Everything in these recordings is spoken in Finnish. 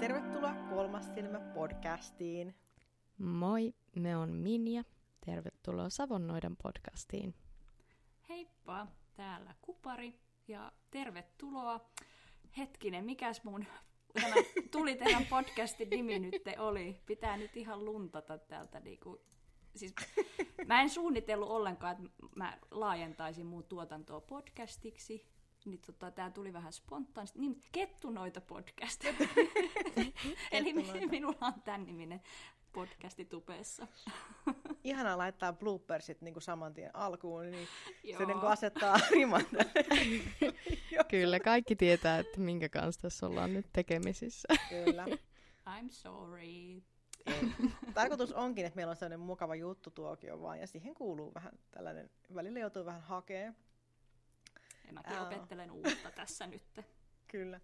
Tervetuloa Kolmas Silmä podcastiin. Moi, me on Minja. Tervetuloa Savonnoidan podcastiin. Heippa, täällä Kupari ja tervetuloa. Hetkinen, mikäs mun tuli teidän podcastin nimi nyt oli? Pitää nyt ihan luntata täältä niinku. Siis, mä en suunnitellut ollenkaan, että mä laajentaisin mun tuotantoa podcastiksi. Niin tää tuli vähän spontaanisesti. Niin, Kettunoita podcast. Eli minulla on tämän niminen podcasti tupeessa. Ihanaa laittaa bloopersit niin kuin saman tien alkuun, niin se niin kuin asettaa riman. Kyllä, kaikki tietää, että minkä kanssa tässä ollaan nyt tekemisissä. Kyllä. I'm sorry. Tarkoitus onkin, että meillä on sellainen mukava juttutuokio vaan, ja siihen kuuluu vähän tällainen, välillä joutuu vähän hakemaan. Ja mäkin opettelen uutta tässä nyt. Kyllä.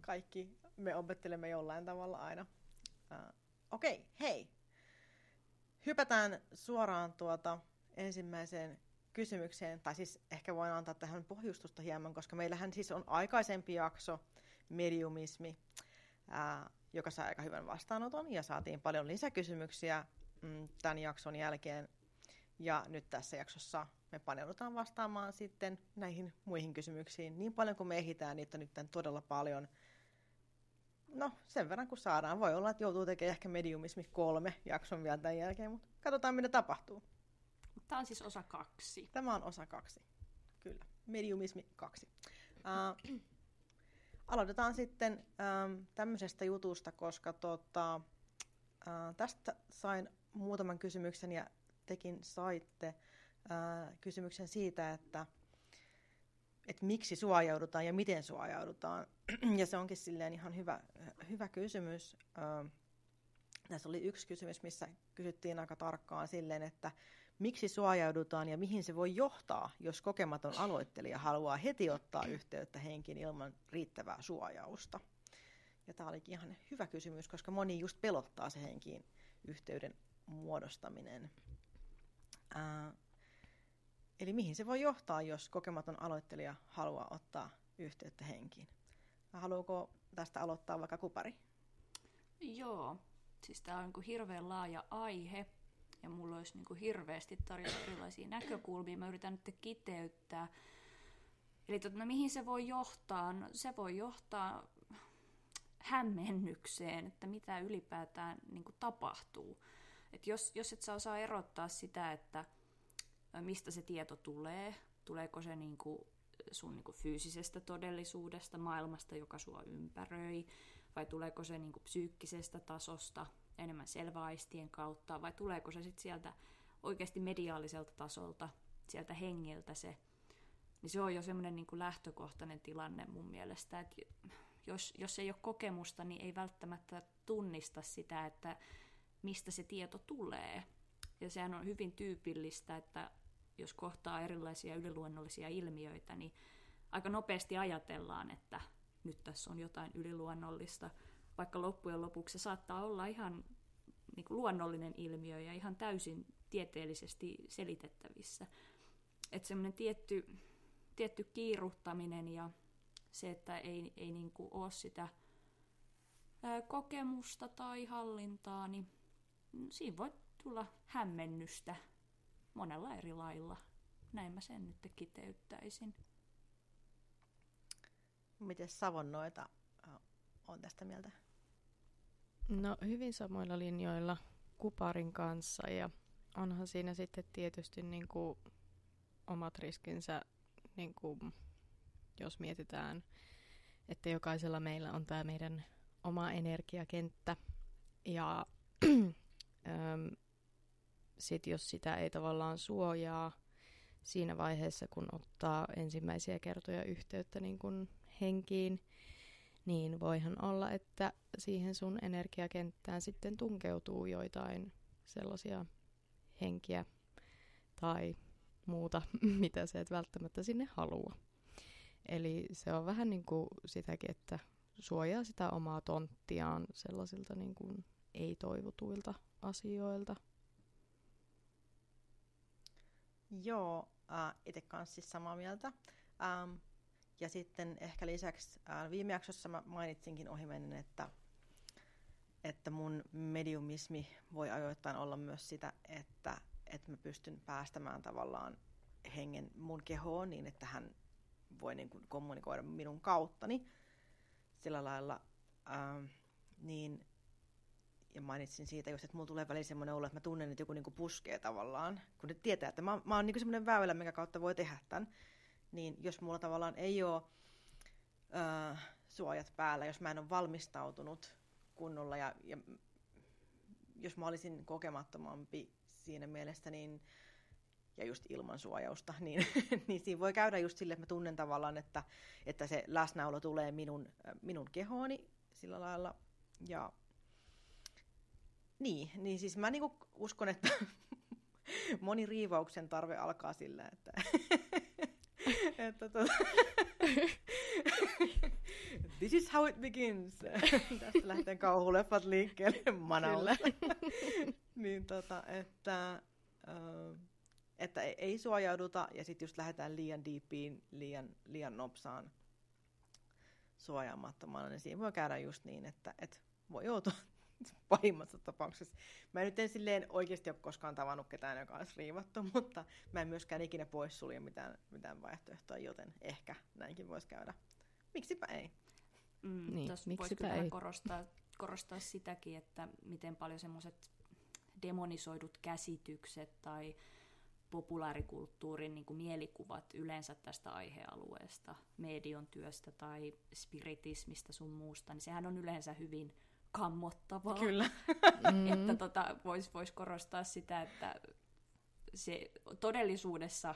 Kaikki me opettelemme jollain tavalla aina. Okei, hei. Hypätään suoraan ensimmäiseen kysymykseen, tai siis ehkä voin antaa tähän pohjustusta hieman, koska meillähän siis on aikaisempi jakso, mediumismi, joka sai aika hyvän vastaanoton, ja saatiin paljon lisäkysymyksiä tämän jakson jälkeen. Ja nyt tässä jaksossa me paneudutaan vastaamaan sitten näihin muihin kysymyksiin niin paljon kuin me ehditään, niitä nyt todella paljon. No, sen verran kun saadaan. Voi olla, että joutuu tekemään ehkä mediumismi 3 jakson vielä tämän jälkeen, mutta katsotaan, mitä tapahtuu. Tämä on siis osa 2. Tämä on osa 2, kyllä. Mediumismi 2. Aloitetaan sitten tämmöisestä jutusta, koska tästä sain muutaman kysymyksen ja tekin saitte kysymyksen siitä, että miksi suojaudutaan ja miten suojaudutaan. Ja se onkin silleen ihan hyvä kysymys. Tässä oli yksi kysymys, missä kysyttiin aika tarkkaan silleen, että miksi suojaudutaan ja mihin se voi johtaa, jos kokematon aloittelija haluaa heti ottaa yhteyttä henkiin ilman riittävää suojausta. Ja tämä olikin ihan hyvä kysymys, koska moni just pelottaa se henkiin yhteyden muodostaminen. Eli mihin se voi johtaa, jos kokematon aloittelija haluaa ottaa yhteyttä henkiin? Haluuko tästä aloittaa vaikka Kupari? Joo, siis tämä on niin kuin hirveän laaja aihe ja mulla olisi niin kuin hirveästi tarjota erilaisia näkökulmia. Mä yritän nyt kiteyttää. Eli mihin se voi johtaa? No, se voi johtaa hämmennykseen, että mitä ylipäätään niin kuin tapahtuu. Et jos et sä osaa erottaa sitä, että mistä se tieto tulee, tuleeko se niinku sun niinku fyysisestä todellisuudesta, maailmasta, joka sua ympäröi, vai tuleeko se niinku psyykkisestä tasosta, enemmän selväaistien kautta, vai tuleeko se sit sieltä oikeasti mediaaliselta tasolta, sieltä hengiltä se, niin se on jo semmoinen niinku lähtökohtainen tilanne mun mielestä, että jos ei ole kokemusta, niin ei välttämättä tunnista sitä, että mistä se tieto tulee. Ja sehän on hyvin tyypillistä, että jos kohtaa erilaisia yliluonnollisia ilmiöitä, niin aika nopeasti ajatellaan, että nyt tässä on jotain yliluonnollista, vaikka loppujen lopuksi se saattaa olla ihan niin kuin luonnollinen ilmiö ja ihan täysin tieteellisesti selitettävissä. Että semmoinen tietty kiiruhtaminen ja se, että ei niin kuin ole sitä kokemusta tai hallintaa, niin siinä voi tulla hämmennystä monella eri lailla. Näin mä sen nyt kiteyttäisin. Mites Savonnoita on tästä mieltä? No hyvin samoilla linjoilla Kuparin kanssa ja onhan siinä sitten tietysti niin kuin omat riskinsä, niin kuin jos mietitään, että jokaisella meillä on tämä meidän oma energiakenttä ja sitten jos sitä ei tavallaan suojaa siinä vaiheessa, kun ottaa ensimmäisiä kertoja yhteyttä niin kun henkiin, niin voihan olla, että siihen sun energiakenttään sitten tunkeutuu joitain sellaisia henkiä tai muuta, mitä sä et välttämättä sinne halua. Eli se on vähän niin kuin sitäkin, että suojaa sitä omaa tonttiaan sellaisilta niin kuin ei-toivotuilta asioilta. Joo, itse kanssa siis samaa mieltä. Ja sitten ehkä lisäksi viime jaksossa mä mainitsinkin ohimennen, että että mun mediumismi voi ajoittain olla myös sitä, että mä pystyn päästämään tavallaan hengen mun kehoon niin, että hän voi niin kuin kommunikoida minun kauttani sillä lailla. Niin, ja mainitsin siitä just, että mulla tulee väliin semmoinen olo, että mä tunnen, että joku niin kuin puskee tavallaan, kun ne tietää, että mä oon niin kuin semmoinen väylä, minkä kautta voi tehdä tämän. Niin jos mulla tavallaan ei ole suojat päällä, jos mä en ole valmistautunut kunnolla ja jos mä olisin kokemattomampi siinä mielessä, niin, ja just ilman suojausta, niin, niin siinä voi käydä just sille, että mä tunnen tavallaan, että se läsnäolo tulee minun kehooni sillä lailla. Ja niin siis mä niinku uskon, että moni riivauksen tarve alkaa sillä, että this is how it begins. Tästä lähtee kauhuleffat liikkeelle manalle. Niin että ei suojauduta ja sitten just lähdetään liian diipiin, liian nopsaan suojaamattomana. Niin siinä voi käydä just niin, että voi joutua pahimmassa tapauksessa. Mä nyt en silleen oikeasti ole koskaan tavannut ketään, joka olisi riivattu, mutta mä en myöskään ikinä poissulje mitään vaihtoehtoa, joten ehkä näinkin voisi käydä. Miksipä ei? Niin, tässä voisi kyllä korostaa sitäkin, että miten paljon semmoiset demonisoidut käsitykset tai populaarikulttuurin niin kuin mielikuvat yleensä tästä aihealueesta, median työstä tai spiritismista sun muusta, niin sehän on yleensä hyvin kammottavaa. Kyllä. Että vois korostaa sitä, että se todellisuudessa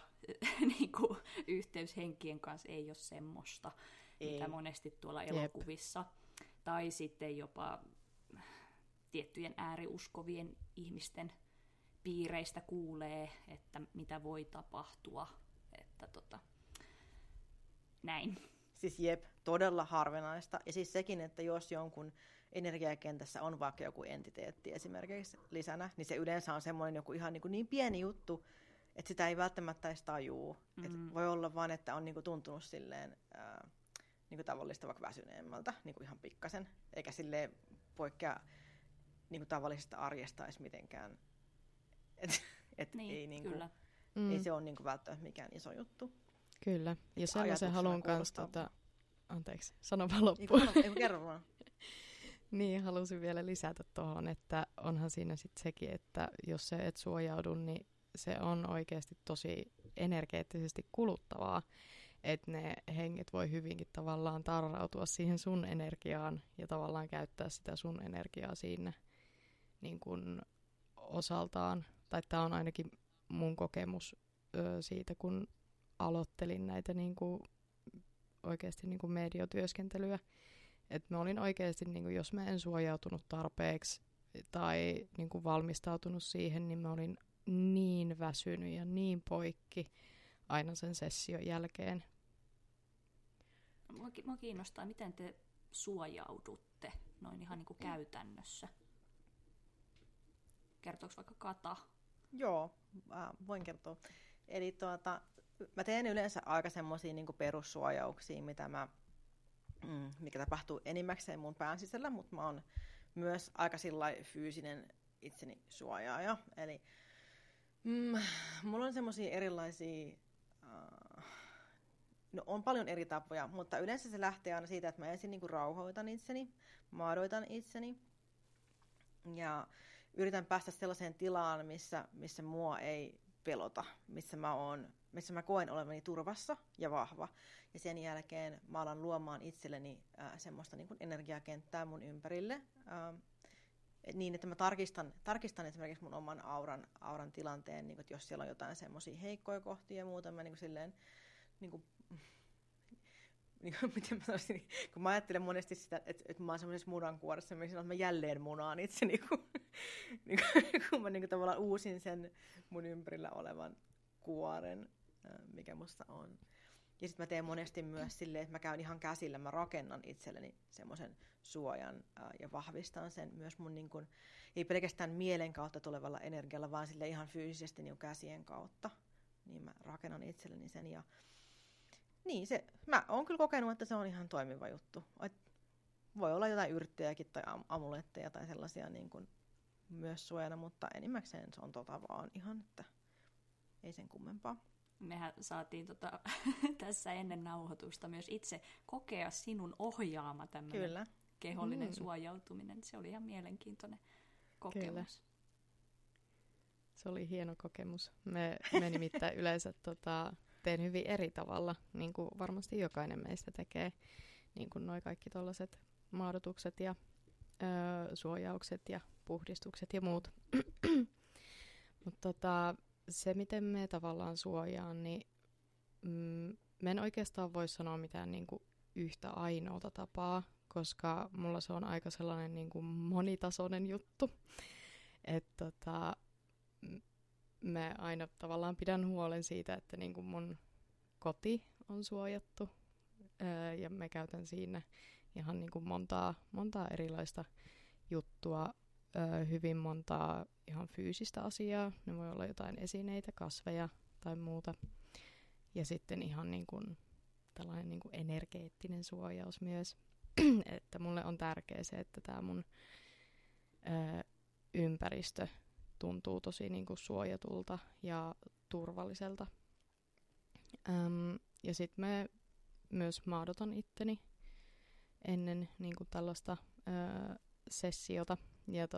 niin kuin, yhteys henkien kanssa ei ole semmoista, mitä monesti tuolla elokuvissa. Tai sitten jopa tiettyjen ääriuskovien ihmisten piireistä kuulee, että mitä voi tapahtua. Että näin. Siis todella harvinaista. Ja siis sekin, että jos jonkun energiakentässä on vaikka joku entiteetti esimerkiksi lisänä, niin se yleensä on semmoinen joku ihan niin pieni juttu, että sitä ei välttämättä edes tajuu. Mm-hmm. Voi olla vaan, että on niin kuin tuntunut silleen niin kuin tavallista vaikka väsyneemmältä, niin kuin ihan pikkasen, eikä silleen poikkea niin kuin tavallisesta arjesta edes mitenkään. Ei, niin kuin, ei se ole niin kuin välttämättä mikään iso juttu. Kyllä, ja sellaisen haluan myös, anteeksi, sanopa loppuun. Ei, kerro vaan. Niin, halusin vielä lisätä tuohon, että onhan siinä sitten sekin, että jos se et suojaudu, niin se on oikeasti tosi energeettisesti kuluttavaa, että ne henget voi hyvinkin tavallaan tarrautua siihen sun energiaan ja tavallaan käyttää sitä sun energiaa siinä niin kun osaltaan. Tai tämä on ainakin mun kokemus siitä, kun aloittelin näitä niin kun, oikeasti niin kun mediotyöskentelyä. Että mä olin oikeasti, niin kuin, jos mä en suojautunut tarpeeksi tai niin kuin, valmistautunut siihen, niin mä olin niin väsynyt ja niin poikki aina sen session jälkeen. Mua kiinnostaa, miten te suojaudutte noin ihan niin kuin käytännössä. Kertooks vaikka Kata? Joo, voin kertoa. Eli mä teen yleensä aika semmosia niin kuin perussuojauksia, mitä mä mikä tapahtuu enimmäkseen mun pään sisällä, mutta mä oon myös aika fyysinen itseni suojaaja. Eli mulla on semmosia erilaisia, on paljon eri tapoja, mutta yleensä se lähtee aina siitä, että mä ensin niinku rauhoitan itseni, maadoitan itseni ja yritän päästä sellaiseen tilaan, missä mua ei pelota, missä mä koen olevani turvassa ja vahva. Ja sen jälkeen mä alan luomaan itselleni semmoista niin kuin energiakenttää mun ympärille. Niin, että mä tarkistan esimerkiksi mun oman auran tilanteen, niin kuin, että jos siellä on jotain semmoisia heikkoja kohtia ja muuta, mä niin kuin silleen, miten mä sanoisin, kun mä ajattelen monesti sitä, että mä oon semmoisessa munankuoressa, mä sanon, että mä jälleen munaan itse, kun mä niin kuin tavallaan uusin sen mun ympärillä olevan kuoren, mikä musta on. Ja sitten mä teen monesti myös silleen, että mä käyn ihan käsillä, mä rakennan itselleni semmoisen suojan ja vahvistan sen myös mun niin kun, ei pelkästään mielen kautta tulevalla energialla, vaan sille ihan fyysisesti niin käsien kautta. Niin mä rakennan itselleni sen ja niin, mä oon kyllä kokenut, että se on ihan toimiva juttu. Voi olla jotain yrttejäkin tai amuletteja tai sellaisia niin kuin myös suojana, mutta enimmäkseen se on vaan ihan, että ei sen kummempaa. Mehän saatiin tässä ennen nauhoitusta myös itse kokea sinun ohjaama tämmöinen Kyllä. kehollinen suojautuminen. Se oli ihan mielenkiintoinen kokemus. Kyllä. Se oli hieno kokemus. Me nimittäin yleensä teen hyvin eri tavalla, niin kuin varmasti jokainen meistä tekee. Niin kuin noi kaikki tollaset maadotukset ja suojaukset ja puhdistukset ja muut. Mutta se, miten me tavallaan suojaan, niin mä en oikeastaan voi sanoa mitään niinku yhtä ainoata tapaa, koska mulla se on aika sellainen niinku monitasoinen juttu. Että mä aina tavallaan pidän huolen siitä, että niinku mun koti on suojattu. Ja mä käytän siinä ihan niinku montaa erilaista juttua, hyvin montaa ihan fyysistä asiaa. Ne voi olla jotain esineitä, kasveja tai muuta. Ja sitten ihan niinku tällainen niinku energeettinen suojaus myös. Että mulle on tärkeää se, että tää mun ympäristö tuntuu tosi niinku suojatulta ja turvalliselta. Ja sit mä myös maadotan itteni ennen niin kuin tällaista sessiota. Ja,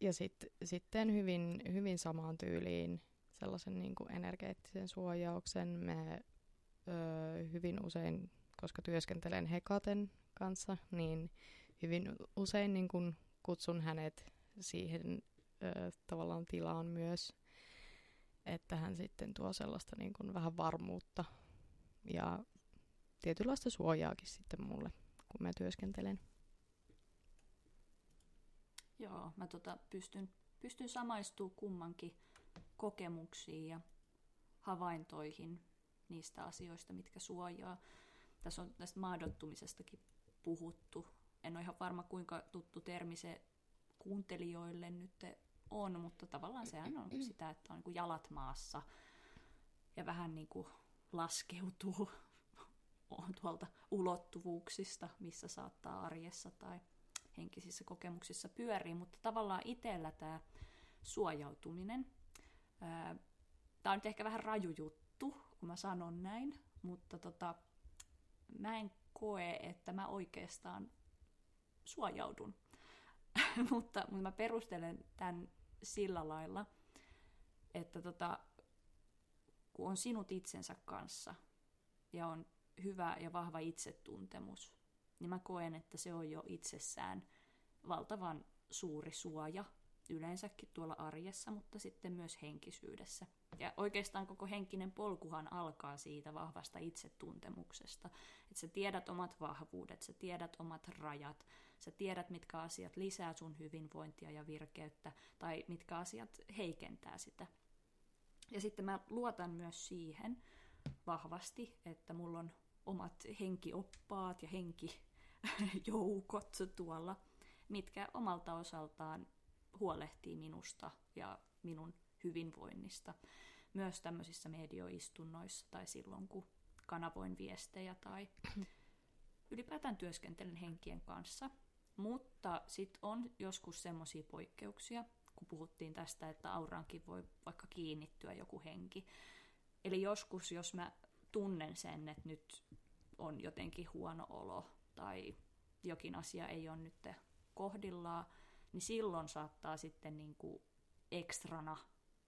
ja sitten hyvin samaan tyyliin sellaisen niin kuin energeettisen suojauksen. Me hyvin usein, koska työskentelen Hekaten kanssa, niin hyvin usein niin kuin kutsun hänet siihen tavallaan tilaan myös, että hän sitten tuo sellaista niin kuin vähän varmuutta ja tietynlaista suojaakin sitten mulle, kun mä työskentelen. Joo, mä pystyn samaistumaan kummankin kokemuksiin ja havaintoihin niistä asioista, mitkä suojaa. Tässä on tästä maadottumisestakin puhuttu. En ole ihan varma, kuinka tuttu termi se kuuntelijoille nyt on, mutta tavallaan sehän on sitä, että on niin kuin jalat maassa ja vähän niin kuin laskeutuu tuolta ulottuvuuksista, missä saattaa arjessa tai henkisissä kokemuksissa pyöriä, mutta tavallaan itsellä tämä suojautuminen, tämä on nyt ehkä vähän raju juttu, kun mä sanon näin, mutta mä en koe, että mä oikeastaan suojaudun, mutta mä perustelen tämän sillä lailla, että kun on sinut itsensä kanssa ja on hyvä ja vahva itsetuntemus, niin mä koen, että se on jo itsessään valtavan suuri suoja yleensäkin tuolla arjessa, mutta sitten myös henkisyydessä. Ja oikeastaan koko henkinen polkuhan alkaa siitä vahvasta itsetuntemuksesta. Että sä tiedät omat vahvuudet, sä tiedät omat rajat, sä tiedät mitkä asiat lisää sun hyvinvointia ja virkeyttä tai mitkä asiat heikentää sitä. Ja sitten mä luotan myös siihen vahvasti, että mulla on omat henkioppaat ja henkijoukot tuolla, mitkä omalta osaltaan huolehtii minusta ja minun hyvinvoinnista. Myös tämmöisissä medioistunnoissa tai silloin, kun kanavoin viestejä tai ylipäätään työskentelen henkien kanssa. Mutta sitten on joskus semmoisia poikkeuksia, kun puhuttiin tästä, että auraankin voi vaikka kiinnittyä joku henki. Eli joskus, jos mä tunnen sen, että nyt on jotenkin huono olo tai jokin asia ei ole nyt kohdillaan, niin silloin saattaa sitten niin kuin ekstrana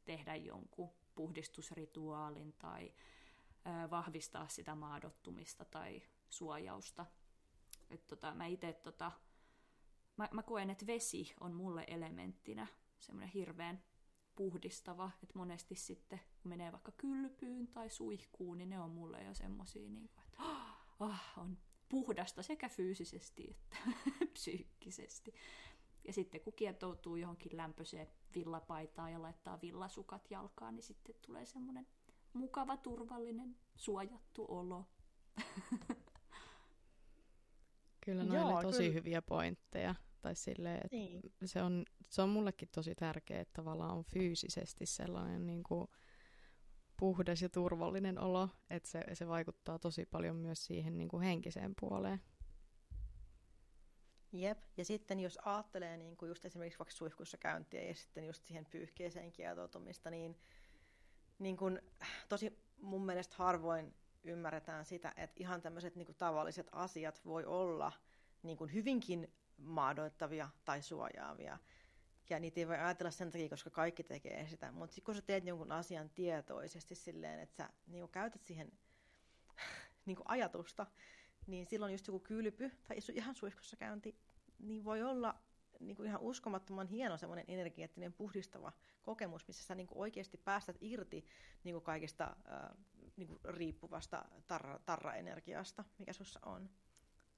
tehdä jonkun puhdistusrituaalin tai vahvistaa sitä maadottumista tai suojausta. Et mä itse mä koen, että vesi on mulle elementtinä semmoinen hirveän puhdistava, että monesti sitten kun menee vaikka kylpyyn tai suihkuun, niin ne on mulle jo semmosia, niin kuin, että on puhdasta sekä fyysisesti että psyykkisesti. Ja sitten kun kietoutuu johonkin lämpöiseen villapaitaan ja laittaa villasukat jalkaan, niin sitten tulee semmoinen mukava, turvallinen, suojattu olo. Kyllä noille tosi hyviä pointteja. Tai silleen, että se on mullekin tosi tärkeää, että tavallaan on fyysisesti sellainen niin kuin puhdas ja turvallinen olo, että se vaikuttaa tosi paljon myös siihen niin kuin henkiseen puoleen. Jep, ja sitten jos ajattelee niin kuin just esimerkiksi vaikka suihkussa käyntiä ja sitten just siihen pyyhkeeseen kietoutumista, niin kuin tosi mun mielestä harvoin ymmärretään sitä, että ihan tämmöiset niin kuin tavalliset asiat voi olla niin kuin hyvinkin maadoittavia tai suojaavia. Ja niitä ei voi ajatella sen takia, koska kaikki tekee sitä. Mutta kun sä teet jonkun asian tietoisesti silleen, että sä niin kuin käytät siihen niin kuin ajatusta, niin silloin just joku kylpy tai ihan suihkussa käynti, niin voi olla niin kuin ihan uskomattoman hieno semmoinen energeettinen puhdistava kokemus, missä sä niin kuin oikeasti päästät irti niin kuin kaikista niin kuin riippuvasta tarraenergiasta, mikä sussa on.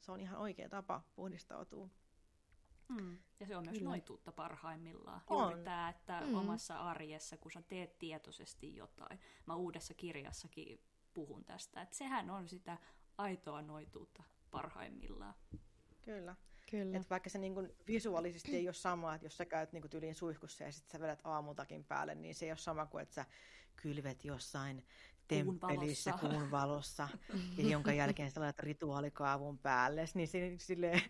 Se on ihan oikea tapa puhdistautua. Mm. Ja se on myös noituutta parhaimmillaan. Juuri tämä, että omassa arjessa, kun sä teet tietoisesti jotain, mä uudessa kirjassakin puhun tästä, että sehän on sitä aitoa noituutta parhaimmillaan. Kyllä. Kyllä. Et vaikka se niinku visuaalisesti ei ole sama, että jos sä käyt niinku tyliin suihkussa ja sitten sä vedät aamutakin päälle, niin se ei ole sama kuin, että sä kylvet jossain temppelissä kuun valossa, ja jonka jälkeen sä laitat rituaalikaavun päälle, niin se silleen,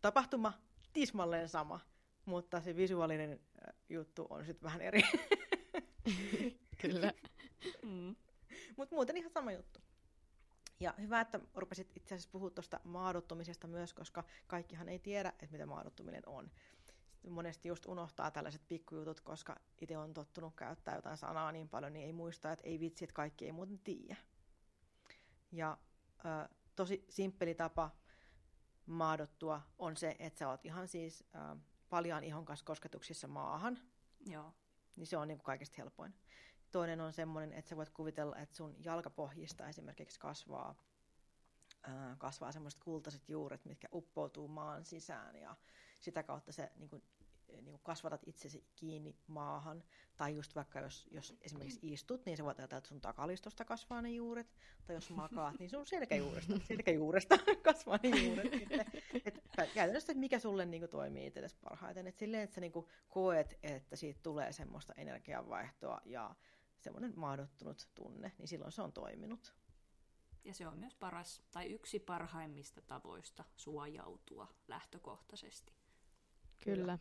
tapahtuma tismalleen sama, mutta se visuaalinen juttu on sitten vähän eri. Kyllä. Mutta muuten ihan sama juttu. Ja hyvä, että rupesit itse asiassa puhua tuosta maaduttumisesta myös, koska kaikkihan ei tiedä, että mitä maaduttuminen on. Sitten monesti just unohtaa tällaiset pikkujutut, koska itse on tottunut käyttää jotain sanaa niin paljon, niin ei muista, että ei vitsi, että kaikki ei muuten tiedä. Ja tosi simppeli tapa maadottua on se, että sä oot ihan siis paljaan ihon kanssa kosketuksissa maahan. Joo. Niin se on niin kuin kaikista helpoin. Toinen on semmoinen, että sä voit kuvitella, että sun jalkapohjista esimerkiksi kasvaa semmoiset kultaiset juuret, mitkä uppoutuu maan sisään ja sitä kautta sä niin kuin kasvatat itsesi kiinni maahan. Tai just vaikka jos esimerkiksi istut, niin sä voit ajatella, että sun takalistosta kasvaa ne juuret. Tai jos makaat, niin sun selkäjuuresta kasvaa ne juuret. Käytännössä mikä sulle niin kuin toimii itsellesi parhaiten. Et silleen, että sä niin kuin koet, että siitä tulee semmoista energianvaihtoa ja semmoinen mahdottunut tunne, niin silloin se on toiminut. Ja se on myös paras tai yksi parhaimmista tavoista suojautua lähtökohtaisesti. Kyllä.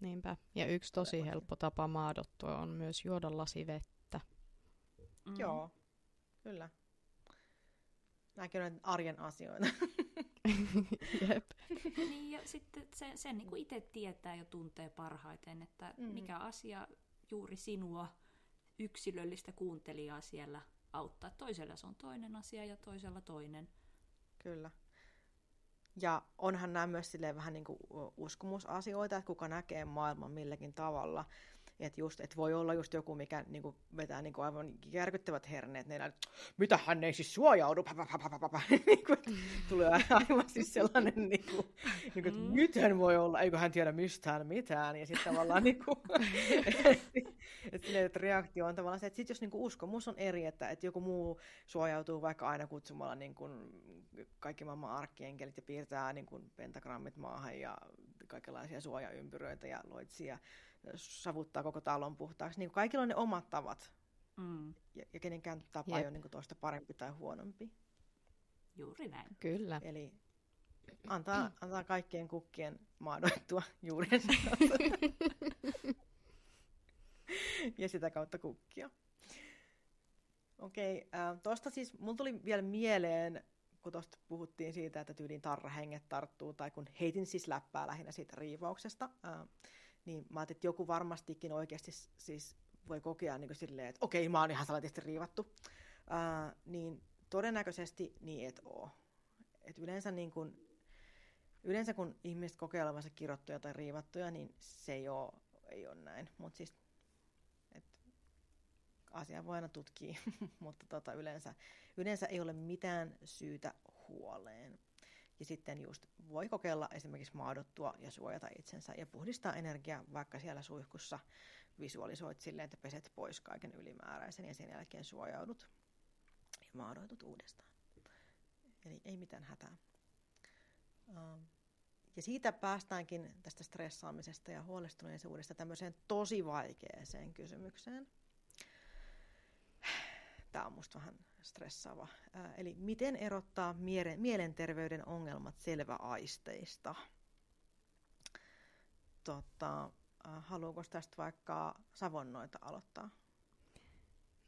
Niinpä. Ja yksi tosi helppo tapa maadottua on myös juoda lasivettä. Mm. Joo, kyllä. Nämäkin on arjen asioita. Jep. Niin, ja sitten sen niin kuin itse tietää ja tuntee parhaiten, että mikä asia juuri sinua, yksilöllistä kuuntelijaa siellä auttaa. Toisella se on toinen asia ja toisella toinen. Kyllä. Ja onhan nämä myös silleen vähän niin kuin uskomusasioita, että kuka näkee maailman milläkin tavalla. Että et voi olla just joku, mikä niin kuin vetää niin kuin aivan järkyttävät herneet. Neillä, mitä hän ei siis suojaudu? Tulee aivan siis sellainen, niin kuin, että miten voi olla? Eikö hän tiedä mistään mitään? Ja sitten tavallaan niin kuin, että reaktio on tavallaan se, että sit jos niin kuin uskomus on eri, että joku muu suojautuu vaikka aina kutsumalla niin kuin kaikki maailman arkkienkelit ja piirtää niin kuin pentagrammit maahan ja kaikenlaisia suojaympyröitä ja loitsia. Savuttaa koko talon puhtaaksi. Niin kaikilla on ne omat tavat. Mm. Ja kenenkään tapa ei ole niin toista parempi tai huonompi. Juuri näin. Kyllä. Eli antaa kaikkien kukkien maadoittua juurensa. Ja sitä kautta kukkia. Okei. Tuosta siis, mulla tuli vielä mieleen, kun tuosta puhuttiin siitä, että tyyliin tarrahenget tarttuu, tai kun heitin siis läppää lähinnä siitä riivauksesta, niin mä ajattelin, että joku varmastikin oikeasti siis voi kokea niin kuin silleen, että okei, mä oon ihan salatisti riivattu. Niin todennäköisesti niin et oo. Et yleensä kun ihmiset kokee olevansa kirottuja tai riivattuja, niin se ei oo näin. Mutta siis, asiaa voi aina tutkia, mutta yleensä ei ole mitään syytä huoleen. Ja sitten just voi kokeilla esimerkiksi maadottua ja suojata itsensä ja puhdistaa energiaa, vaikka siellä suihkussa visualisoit silleen, että peset pois kaiken ylimääräisen ja sen jälkeen suojaudut ja maadoitut uudestaan. Eli ei mitään hätää. Ja siitä päästäänkin tästä stressaamisesta ja huolestuneisuudesta tämmöiseen tosi vaikeaseen kysymykseen. Tämä on musta vähän stressaava. Eli miten erottaa mielenterveyden ongelmat selväaisteista? haluuko tästä vaikka Savonnoita aloittaa?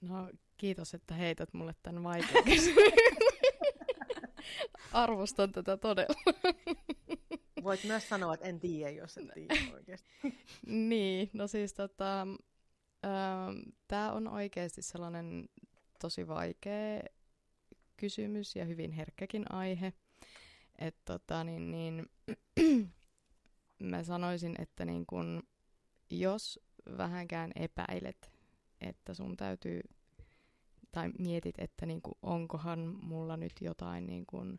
No kiitos, että heität mulle tämän vaikean kysymyksen. Arvostan tätä todella. Voit myös sanoa, että en tiedä, jos en tiedä oikeasti. Niin, no siis tämä on oikeasti sellainen tosi vaikea kysymys ja hyvin herkkäkin aihe. Että mä sanoisin, että niin kun, jos vähänkään epäilet, että sun täytyy, tai mietit, että niin kun, onkohan mulla nyt jotain niin kun,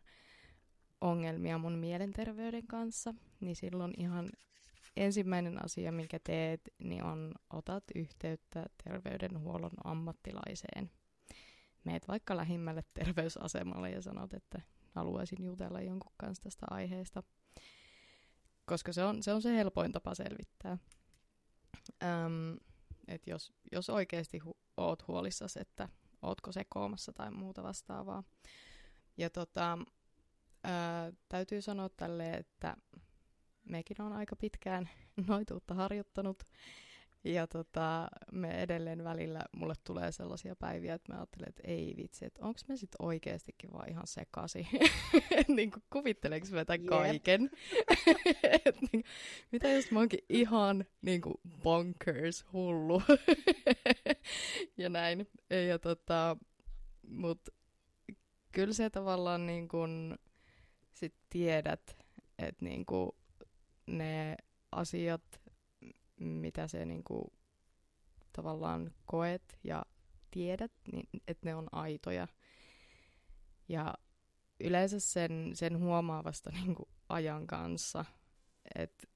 ongelmia mun mielenterveyden kanssa, niin silloin ihan ensimmäinen asia, minkä teet, niin on otat yhteyttä terveydenhuollon ammattilaiseen. Meet vaikka lähimmälle terveysasemalle ja sanot, että haluaisin jutella jonkun kanssa tästä aiheesta, koska se on se helpoin tapa selvittää. Että jos oikeasti oot huolissas, että ootko sekoomassa tai muuta vastaavaa. Ja täytyy sanoa tälleen, että mekin on aika pitkään noituutta harjoittanut. Ja me edelleen välillä, mulle tulee sellaisia päiviä, että mä ajattelen, että ei vitsi, että onko me sitten oikeastikin vaan ihan sekasi. Niin kuin kuvittelenko mä tämän kaiken? Et, niin, mitä jos mä oonkin ihan niin kuin bonkers hullu? Ja näin. Ja mut kyllä se tavallaan niin kuin sit tiedät, että niin kuin ne asiat, mitä se niinku tavallaan koet ja tiedät, niin että ne on aitoja. Ja yleensä sen huomaa vasta niinku ajan kanssa, että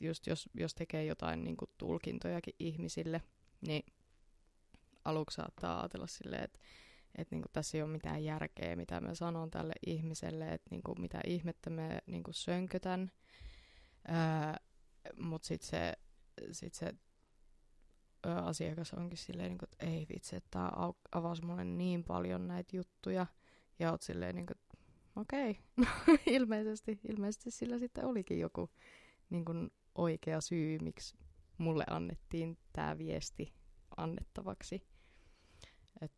just jos tekee jotain niinku tulkintojakin ihmisille, niin aluksi saattaa ajatella silleen, että niinku tässä ei ole mitään järkeä, mitä mä sanon tälle ihmiselle, että niinku mitä ihmettä mä niinku sönkötän. Mutta sit se asiakas onkin silleen, niin kun, että ei vitsi, että tämä avasi mulle niin paljon näitä juttuja. Ja oot silleen, niin kun, okei, no, ilmeisesti sillä sitten olikin joku niin kun oikea syy, miksi mulle annettiin tämä viesti annettavaksi. Et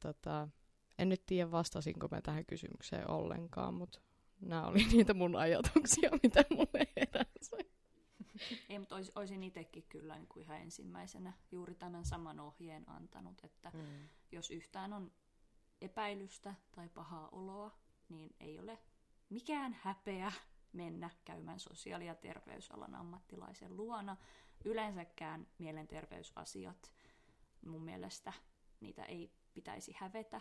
en nyt tiedä, vastasinko mä tähän kysymykseen ollenkaan, mutta nämä oli niitä mun ajatuksia, mitä mulle heräsi. Ei, mutta olisin itsekin kyllä niin kuin ihan ensimmäisenä juuri tämän saman ohjeen antanut, että jos yhtään on epäilystä tai pahaa oloa, niin ei ole mikään häpeä mennä käymään sosiaali- ja terveysalan ammattilaisen luona. Yleensäkään mielenterveysasiat, mun mielestä niitä ei pitäisi hävetä.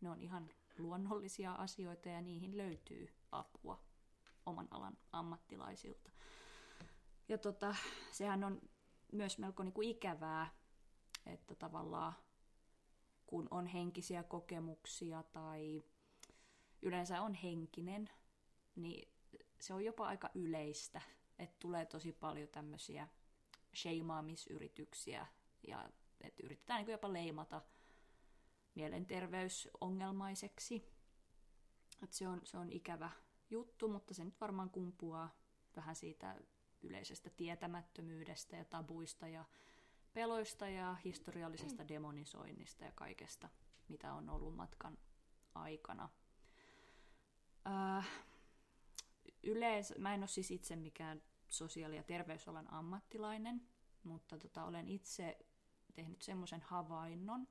Ne on ihan luonnollisia asioita ja niihin löytyy apua oman alan ammattilaisilta. Ja sehän on myös melko niin kuin ikävää, että tavallaan kun on henkisiä kokemuksia tai yleensä on henkinen, niin se on jopa aika yleistä, että tulee tosi paljon tämmöisiä sheimaamisyrityksiä ja että yritetään niin kuin jopa leimata mielenterveysongelmaiseksi. Että se on ikävä juttu, mutta se nyt varmaan kumpuaa vähän siitä yleisestä tietämättömyydestä ja tabuista ja peloista ja historiallisesta demonisoinnista ja kaikesta, mitä on ollut matkan aikana. Yleensä, mä en ole siis itse mikään sosiaali- ja terveysalan ammattilainen, mutta olen itse tehnyt semmoisen havainnon,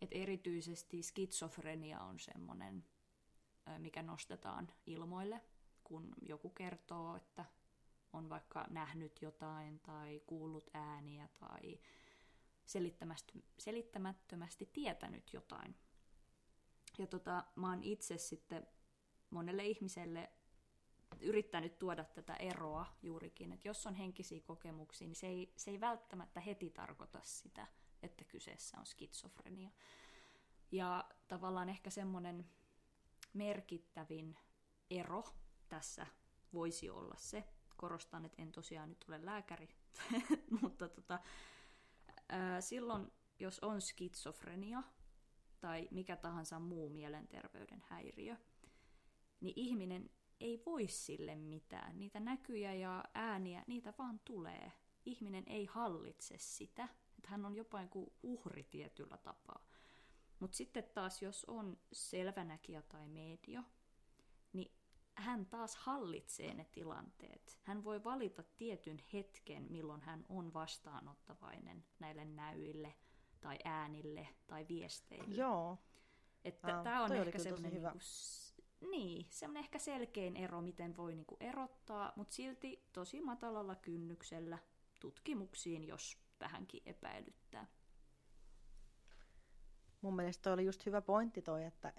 että erityisesti skitsofrenia on semmoinen, mikä nostetaan ilmoille, kun joku kertoo, että on vaikka nähnyt jotain tai kuullut ääniä tai selittämättömästi tietänyt jotain. Ja mä oon itse sitten monelle ihmiselle yrittänyt tuoda tätä eroa juurikin, että jos on henkisiä kokemuksia, niin se ei välttämättä heti tarkoita sitä, että kyseessä on skitsofrenia. Ja tavallaan ehkä semmoinen merkittävin ero tässä voisi olla se, korostan, että en tosiaan nyt ole lääkäri, mutta silloin, jos on skitsofrenia tai mikä tahansa muu mielenterveyden häiriö, niin ihminen ei voi sille mitään. Niitä näkyjä ja ääniä, niitä vaan tulee. Ihminen ei hallitse sitä. Että hän on jopa joku uhri tietyllä tapaa. Mutta sitten taas, jos on selvänäkijä tai medio, niin hän taas hallitsee ne tilanteet. Hän voi valita tietyn hetken, milloin hän on vastaanottavainen näille näyille tai äänille tai viesteille. Joo. Että tämä on ehkä semmoinen semmoinen ehkä selkein ero, miten voi niinku erottaa, mutta silti tosi matalalla kynnyksellä tutkimuksiin, jos vähänkin epäilyttää. Mun mielestä toi oli just hyvä pointti toi, että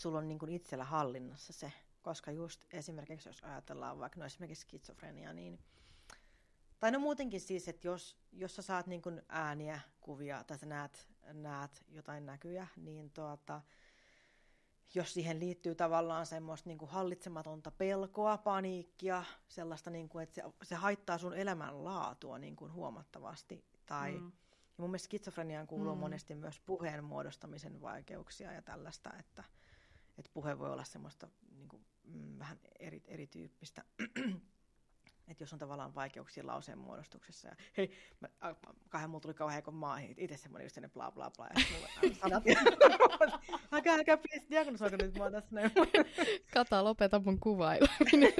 sulla on niinku itsellä hallinnassa se, koska just esimerkiksi jos ajatellaan vaikka esimerkiksi skitsofrenia, niin tai no muutenkin siis, että jos sä saat niinku ääniä, kuvia tai sä näet jotain näkyjä, niin jos siihen liittyy tavallaan semmoista niinku hallitsematonta pelkoa, paniikkia, sellaista, niinku, että se haittaa sun elämänlaatua niinku huomattavasti. Tai, ja mun mielestä skitsofreniaan kuuluu monesti myös puheen muodostamisen vaikeuksia ja tällaista, että puhe voi olla semmoista niinku, vähän erityyppistä. Että jos on tavallaan vaikeuksia lauseen muodostuksessa ja hei, mulla tuli kauhean heikon maahin, itse semmoinen just bla bla bla ja mulle sanat. Älkää pides diagnosoitu nyt mua tässä näin. Kata, lopeta mun kuvaileminen.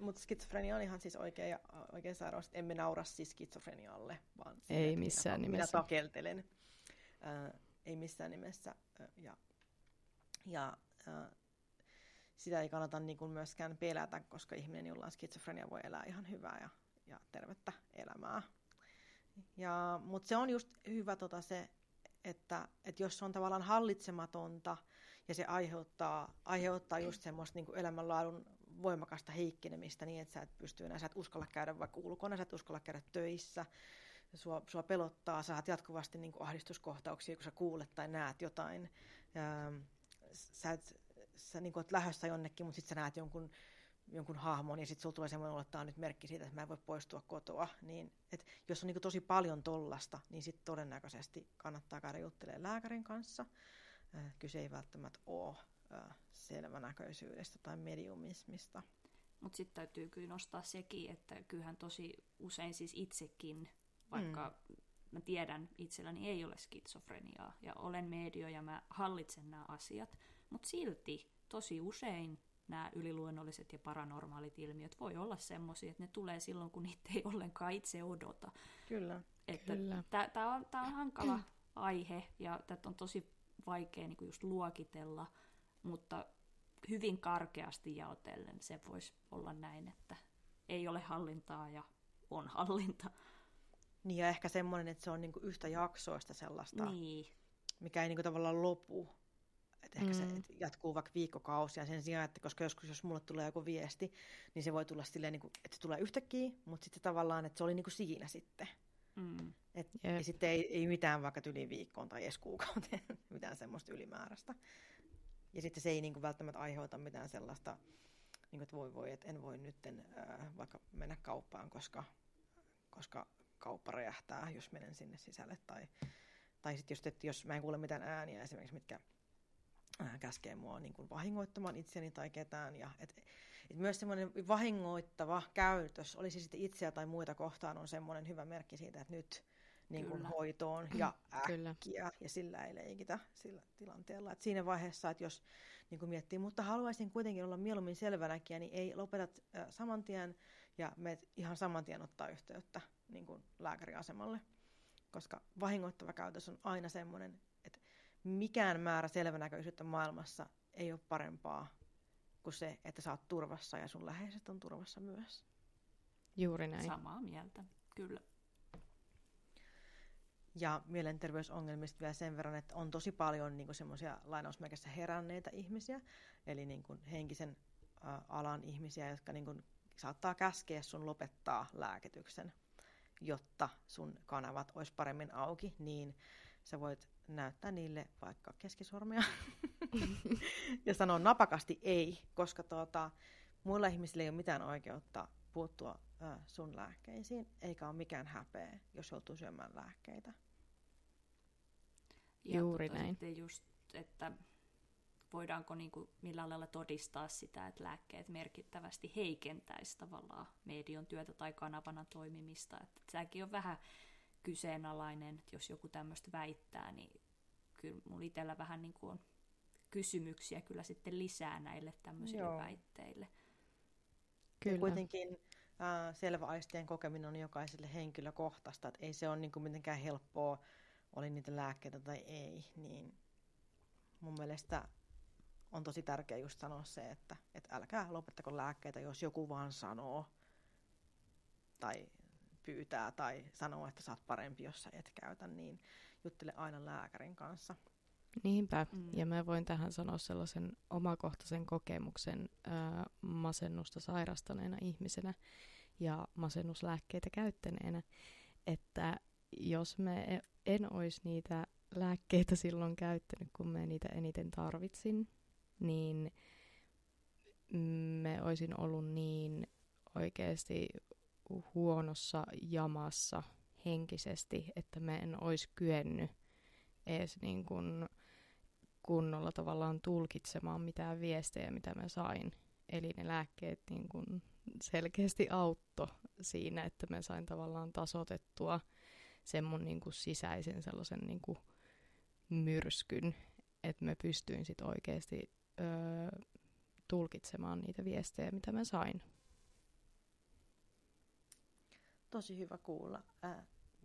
Mutta skitsofrenia on ihan siis oikea sairaus. Emme naura siis skitsofrenialle, vaan ei missään nimessä. Minä takeltelen. Ei missään nimessä. Sitä ei kannata niin myöskään pelätä, koska ihminen, jolla on skitsofrenia, voi elää ihan hyvää ja tervettä elämää. Mutta se on just hyvä se, että jos se on tavallaan hallitsematonta ja se aiheuttaa just semmoista niin elämänlaadun voimakasta heikkenemistä niin, että sä et pysty enää, sä et uskalla käydä vaikka ulkona, sä et uskalla käydä töissä, sua pelottaa, sä saat jatkuvasti niin ahdistuskohtauksia, kun sä kuulet tai näet jotain. Sä niin oot lähdössä jonnekin, mutta sit sä näet jonkun hahmon ja sit sulla tulee semmoinen, että tää on nyt merkki siitä, että mä en voi poistua kotoa. Niin, et jos on niin tosi paljon tollasta, niin sit todennäköisesti kannattaa käydä juttelemaan lääkärin kanssa. Kyse ei välttämättä ole selvänäköisyydestä tai mediumismista. Mutta sit täytyy kyllä nostaa sekin, että kyllähän tosi usein siis itsekin, vaikka mä tiedän itselläni ei ole skitsofreniaa ja olen medio ja mä hallitsen nämä asiat, mutta silti tosi usein nämä yliluonnolliset ja paranormaalit ilmiöt voi olla semmoisia, että ne tulee silloin, kun niitä ei ollenkaan itse odota. Kyllä. Tämä on hankala aihe ja tätä on tosi vaikea niin kuin just luokitella, mutta hyvin karkeasti jaotellen se voisi olla näin, että ei ole hallintaa ja on hallinta. Niin ja ehkä semmoinen, että se on niin kuin yhtä jaksoista sellaista, mikä ei niin kuin tavallaan lopu. Että ehkä se jatkuu vaikka viikkokausia sen sijaan, että koska joskus jos mulle tulee joku viesti, niin se voi tulla silleen, että se tulee yhtäkkiä, mutta sitten tavallaan, että se oli siinä sitten. Ja sitten ei mitään vaikka yli viikkoon tai edes kuukauteen mitään semmoista ylimääräistä. Ja sitten se ei niin kuin välttämättä aiheuta mitään sellaista, niin kuin, että voi, että en voi nyt vaikka mennä kauppaan, koska kauppa räjähtää, jos menen sinne sisälle. Tai sitten just, että jos mä en kuule mitään ääniä esimerkiksi, mitkä käskee mua niin kuin vahingoittamaan itseni tai ketään. Ja et myös semmoinen vahingoittava käytös, olisi sitten itseä tai muita kohtaan, on semmoinen hyvä merkki siitä, että nyt niin kuin hoitoon ja äkkiä. Kyllä. Ja sillä ei leikitä sillä tilanteella. Et siinä vaiheessa, että jos niin kuin miettii, mutta haluaisin kuitenkin olla mieluummin selvänäkijä, niin ei lopetat saman tien ja menet ihan saman tien ottaa yhteyttä niin kuin lääkäriasemalle. Koska vahingoittava käytös on aina semmoinen, että mikään määrä selvänäköisyyttä maailmassa ei ole parempaa kuin se, että sä oot turvassa ja sun läheiset on turvassa myös. Juuri näin. Samaa mieltä, kyllä. Ja mielenterveysongelmista vielä sen verran, että on tosi paljon niin kuin semmoisia lainausmerkissä heränneitä ihmisiä, eli niin kuin henkisen alan ihmisiä, jotka niin kuin saattaa käskeä sun lopettaa lääkityksen, jotta sun kanavat olisi paremmin auki, niin sä voit näyttää niille vaikka keskisormia ja sanoa napakasti ei, koska muilla ihmisillä ei ole mitään oikeutta puuttua sun lääkkeisiin, eikä ole mikään häpeä, jos joutuu syömään lääkkeitä. Ja juuri näin. Just, että voidaanko niin kuin millään lailla todistaa sitä, että lääkkeet merkittävästi heikentäisi tavallaan median työtä tai kanavana toimimista. Että tämäkin on vähän kyseenalainen, että jos joku tämmöistä väittää, niin kyllä mun itsellä vähän niin kuin on kysymyksiä kyllä sitten lisää näille tämmöisille väitteille. Kyllä. Ja kuitenkin selvä aistien kokeminen on jokaiselle henkilökohtaista, että ei se ole niin kuin mitenkään helppoa, oli niitä lääkkeitä tai ei, niin mun mielestä on tosi tärkeää just sanoa se, että älkää lopettako lääkkeitä, jos joku vaan sanoo tai pyytää tai sanoo, että sä oot parempi, jos sä et käytä, niin juttele aina lääkärin kanssa. Niinpä, ja mä voin tähän sanoa sellaisen omakohtaisen kokemuksen masennusta sairastaneena ihmisenä ja masennuslääkkeitä käyttäneenä, että jos me en olisi niitä lääkkeitä silloin käyttänyt, kun mä niitä eniten tarvitsin, niin mä olisin ollut niin oikeasti huonossa jamassa henkisesti, että mä en olisi kyennyt edes niin kuin kunnolla tavallaan tulkitsemaan mitään viestejä, mitä mä sain. Eli ne lääkkeet niin kuin selkeästi auttoi siinä, että mä sain tavallaan tasoitettua sen mun niin kuin sisäisen sellaisen niin kuin myrskyn, että mä pystyin sit oikeasti tulkitsemaan niitä viestejä, mitä mä sain. Tosi hyvä kuulla.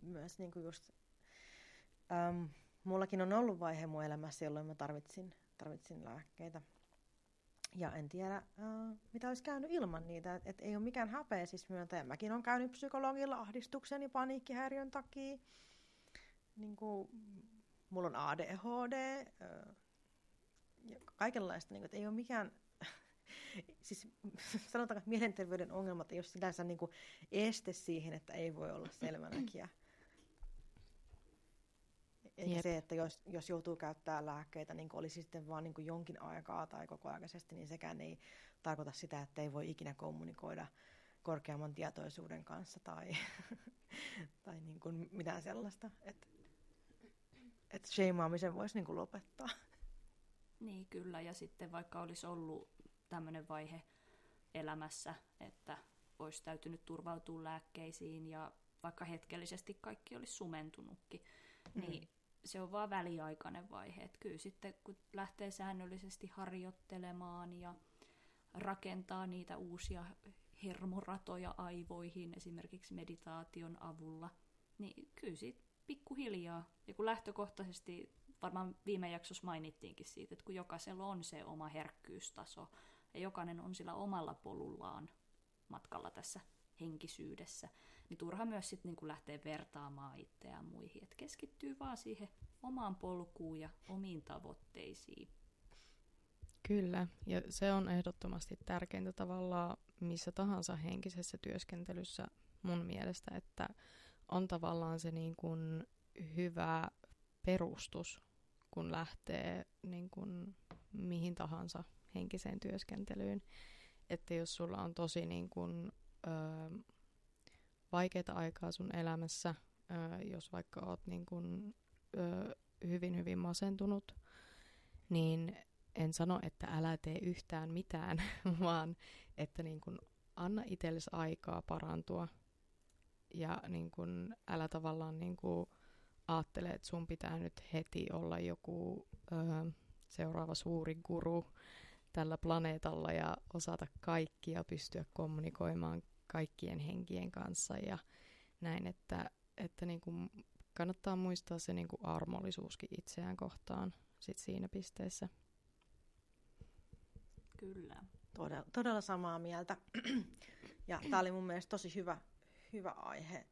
Myös niin kuin just, mullakin on ollut vaihe mun elämässä, jolloin mä tarvitsin lääkkeitä. Ja en tiedä, mitä olisi käynyt ilman niitä. Et ei ole mikään häpeä siis myöntää. Mäkin olen käynyt psykologilla ahdistuksen ja paniikkihäiriön takia. Niin kuin, mulla on ADHD. Ja kaikenlaista. Niin kuin, ei ole mikään... siis sanotaan, että mielenterveyden ongelmat ei ole sinänsä niin kuin este siihen, että ei voi olla selvänäkijä. Eikä se, että jos joutuu käyttämään lääkkeitä, niin oli sitten vaan niin jonkin aikaa tai kokoaikaisesti, niin sekään ei tarkoita sitä, että ei voi ikinä kommunikoida korkeamman tietoisuuden kanssa tai, tai niin kuin mitään sellaista. Että shameaamisen voisi niin kuin lopettaa. Niin kyllä, ja sitten vaikka olisi ollut tämmöinen vaihe elämässä, että olisi täytynyt turvautua lääkkeisiin ja vaikka hetkellisesti kaikki olisi sumentunutkin, niin se on vaan väliaikainen vaihe. Et kyllä sitten kun lähtee säännöllisesti harjoittelemaan ja rakentaa niitä uusia hermoratoja aivoihin esimerkiksi meditaation avulla, niin kyllä siitä pikkuhiljaa. Ja kun lähtökohtaisesti, varmaan viime jaksossa mainittiinkin siitä, että kun jokaisella on se oma herkkyystaso ja jokainen on sillä omalla polullaan matkalla tässä henkisyydessä, niin turha myös sitten niin lähtee vertaamaan itseään muihin. Et keskittyy vaan siihen omaan polkuun ja omiin tavoitteisiin. Kyllä, ja se on ehdottomasti tärkeintä tavallaan missä tahansa henkisessä työskentelyssä mun mielestä, että on tavallaan se niin kuin hyvä perustus, kun lähtee niin kuin mihin tahansa henkiseen työskentelyyn. Että jos sulla on tosi niin kuin vaikeita aikaa sun elämässä, jos vaikka oot niin kun, hyvin hyvin masentunut, niin en sano, että älä tee yhtään mitään, vaan että niin kun, anna itsellesi aikaa parantua ja niin kun, älä tavallaan niin kun, aattele, että sun pitää nyt heti olla joku seuraava suuri guru tällä planeetalla ja osata kaikki ja pystyä kommunikoimaan kaikkien henkien kanssa ja näin, että niin kuin kannattaa muistaa se niin kuin armollisuuskin itseään kohtaan sit siinä pisteessä. Kyllä. Todella samaa mieltä. Ja tämä oli mun mielestä tosi hyvä aihe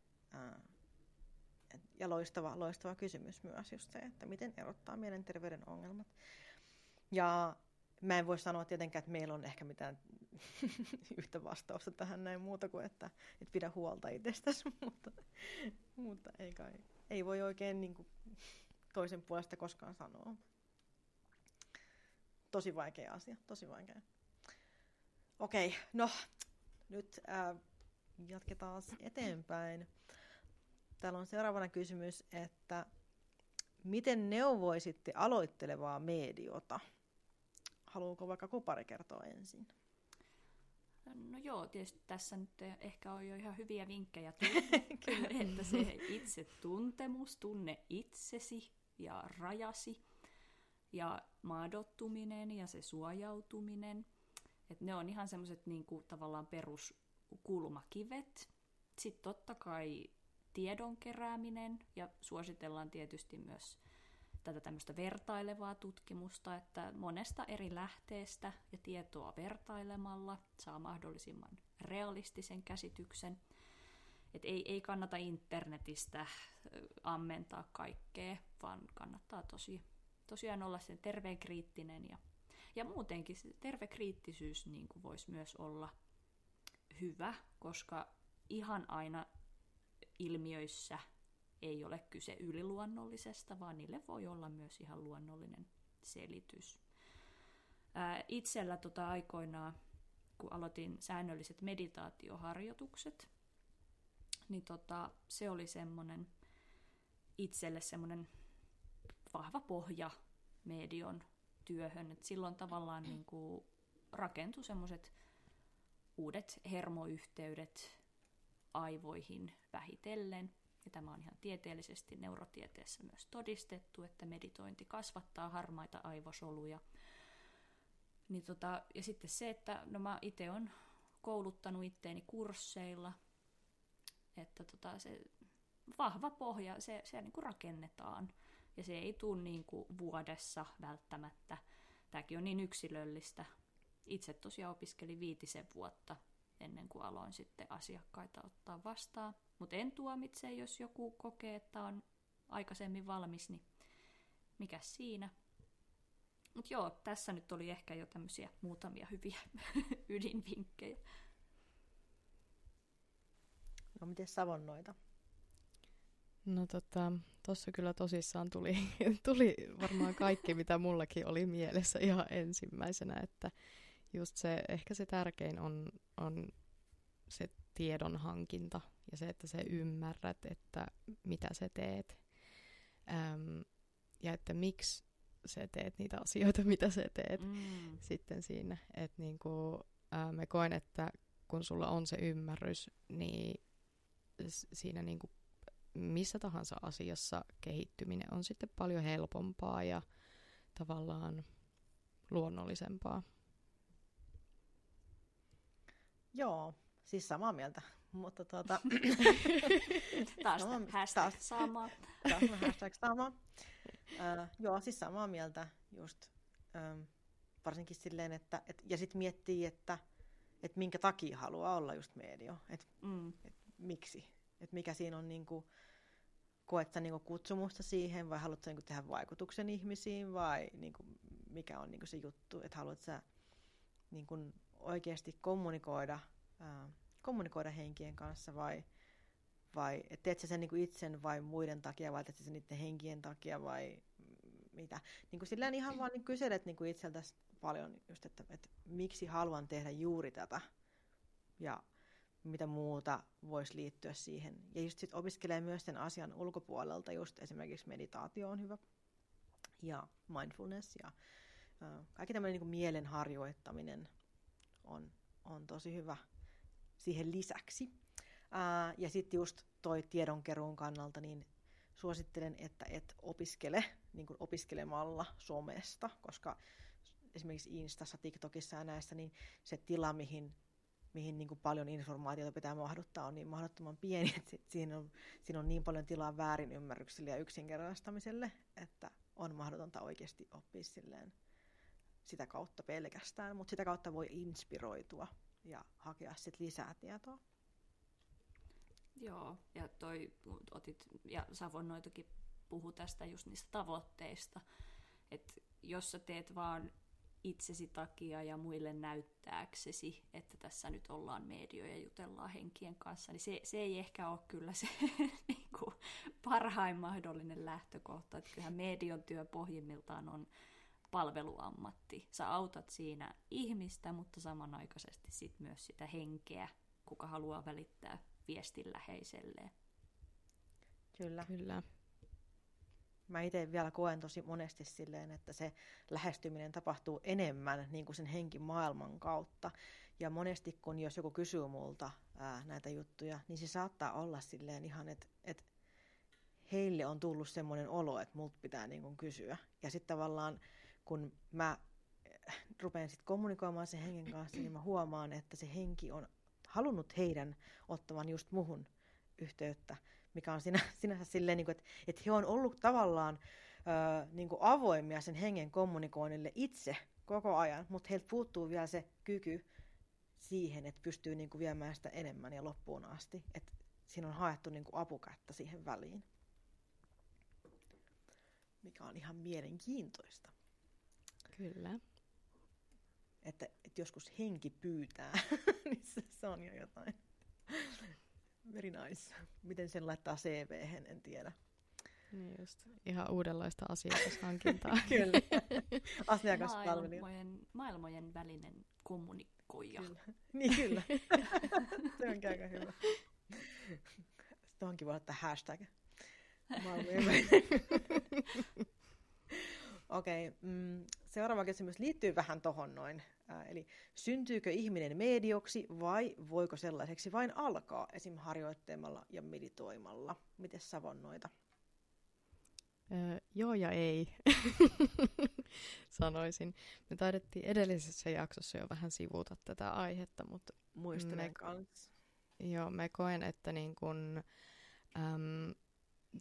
ja loistava kysymys myös just se, että miten erottaa mielenterveyden ongelmat. Ja mä en voi sanoa tietenkään, että meillä on ehkä mitään yhtä vastausta tähän näin muuta kuin, että pidä huolta itsestäsi, mutta ei voi oikein niin kuin toisen puolesta koskaan sanoa. Tosi vaikea asia, tosi vaikea. Okei, no nyt jatketaan eteenpäin. Täällä on seuraavana kysymys, että miten neuvoisitte aloittelevaa mediota? haluuko vaikka Kopari kertoa ensin? No joo, tietysti tässä nyt ehkä on jo ihan hyviä vinkkejä tullut, että se itsetuntemus, tunne itsesi ja rajasi ja madottuminen ja se suojautuminen. Et ne on ihan semmoiset niinku, tavallaan peruskulmakivet. Sitten totta kai tiedon kerääminen ja suositellaan tietysti myös tätä tämmöistä vertailevaa tutkimusta, että monesta eri lähteestä ja tietoa vertailemalla saa mahdollisimman realistisen käsityksen. Et ei kannata internetistä ammentaa kaikkea, vaan kannattaa tosiaan olla sen terveen kriittinen. Ja muutenkin terve kriittisyys niin kuin voisi myös olla hyvä, koska ihan aina ilmiöissä ei ole kyse yliluonnollisesta, vaan niille voi olla myös ihan luonnollinen selitys. Itsellä aikoinaan, kun aloitin säännölliset meditaatioharjoitukset, niin se oli itselle semmoinen vahva pohja medion työhön. Et silloin tavallaan niin kuin rakentui semmoiset uudet hermoyhteydet aivoihin vähitellen. Ja tämä on ihan tieteellisesti neurotieteessä myös todistettu, että meditointi kasvattaa harmaita aivosoluja. Niin ja sitten se, että mä itse olen kouluttanut itteeni kursseilla, että se vahva pohja, se niin kuin rakennetaan. Ja se ei tule niin kuin vuodessa välttämättä. Tämäkin on niin yksilöllistä. Itse tosiaan opiskelin 5 vuotta ennen kuin aloin sitten asiakkaita ottaa vastaan. Mutta en tuomitse, jos joku kokee, että on aikaisemmin valmis, niin mikä siinä. Mutta joo, tässä nyt oli ehkä jo tämmöisiä muutamia hyviä ydinvinkkejä. No miten savonnoita? No tossa kyllä tosissaan tuli varmaan kaikki, mitä mullakin oli mielessä ihan ensimmäisenä, että just se, ehkä se tärkein on se tiedon hankinta ja se, että sä ymmärrät, että mitä sä teet ja että miksi sä teet niitä asioita, mitä sä teet sitten siinä. Että niinku, mä koen, että kun sulla on se ymmärrys, niin siinä niinku missä tahansa asiassa kehittyminen on sitten paljon helpompaa ja tavallaan luonnollisempaa. Joo, siis samaa mieltä, mutta Taas hashtag sama. Joo, siis samaa mieltä just varsinkin silleen, että ja sitten miettii, että minkä takia haluaa olla just medio, että miksi, että mikä siinä on niinku, koet sä niinku kutsumusta siihen vai haluat sä niinku tehdä vaikutuksen ihmisiin vai niinku, mikä on niinku se juttu, että haluat sä niinku oikeasti kommunikoida henkien kanssa vai et teet sä sen niinku itsen vai muiden takia vai teet sä sen niiden henkien takia vai mitä. Niinku sillään ihan vaan niin kyselet niinku itseltäsi paljon just, että miksi haluan tehdä juuri tätä ja mitä muuta voisi liittyä siihen. Ja just sit opiskelee myös sen asian ulkopuolelta, just esimerkiksi meditaatio on hyvä ja mindfulness ja kaikki tämmöinen niinku mielen harjoittaminen on tosi hyvä siihen lisäksi. Ja sitten just toi tiedonkeruun kannalta, niin suosittelen, että et opiskele niin kuin opiskelemalla somesta, koska esimerkiksi Instassa, TikTokissa ja näissä, niin se tila, mihin niin kuin paljon informaatiota pitää mahduttaa, on niin mahdottoman pieni, että siinä on niin paljon tilaa väärinymmärrykselle ja yksinkertaistamiselle, että on mahdotonta oikeasti oppia silleen sitä kautta pelkästään, mutta sitä kautta voi inspiroitua ja hakea sit lisää tietoa. Joo, ja savonnoitakin puhui tästä just niistä tavoitteista, että jos sä teet vaan itsesi takia ja muille näyttääksesi, että tässä nyt ollaan medioja ja jutellaan henkien kanssa, niin se ei ehkä ole kyllä se niinku parhain mahdollinen lähtökohta, että kyllähän median työ pohjimmiltaan on palveluammatti. Sä autat siinä ihmistä, mutta samanaikaisesti sit myös sitä henkeä, kuka haluaa välittää viestin läheiselleen. Kyllä. Mä itse vielä koen tosi monesti silleen, että se lähestyminen tapahtuu enemmän niin kuin sen henkimaailman kautta. Ja monesti kun jos joku kysyy multa näitä juttuja, niin se saattaa olla silleen ihan, että heille on tullut semmoinen olo, että multa pitää niin kuin kysyä. Ja sitten tavallaan kun mä rupean sitten kommunikoimaan sen hengen kanssa, niin mä huomaan, että se henki on halunnut heidän ottavan just muhun yhteyttä, mikä on sinänsä silleen, että he on ollut tavallaan avoimia sen hengen kommunikoinnille itse koko ajan, mutta heiltä puuttuu vielä se kyky siihen, että pystyy viemään sitä enemmän ja loppuun asti. Että siinä on haettu apukättä siihen väliin, mikä on ihan mielenkiintoista. Kyllä. Että joskus henki pyytää, niin se on jo jotain. Very nice. Miten sen laittaa CV:hen, en tiedä. Niin just. Ihan uudenlaista asiakashankintaa. Kyllä. Asiakaspalvelija. Maailmojen välinen kommunikoija. Kyllä. Niin kyllä. Se on aika hyvä. Tuohonkin voi laittaa hashtag. Maailmojen välinen. Okei. Seuraava kysymys liittyy vähän tohon noin. Eli syntyykö ihminen medioksi vai voiko sellaiseksi vain alkaa esim. Harjoittelemalla ja meditoimalla? Mites savonnoita? Joo ja ei, sanoisin. Me taidettiin edellisessä jaksossa jo vähän sivuta tätä aihetta, mutta muistelen kanssa. Joo, mä koen, että niin kun,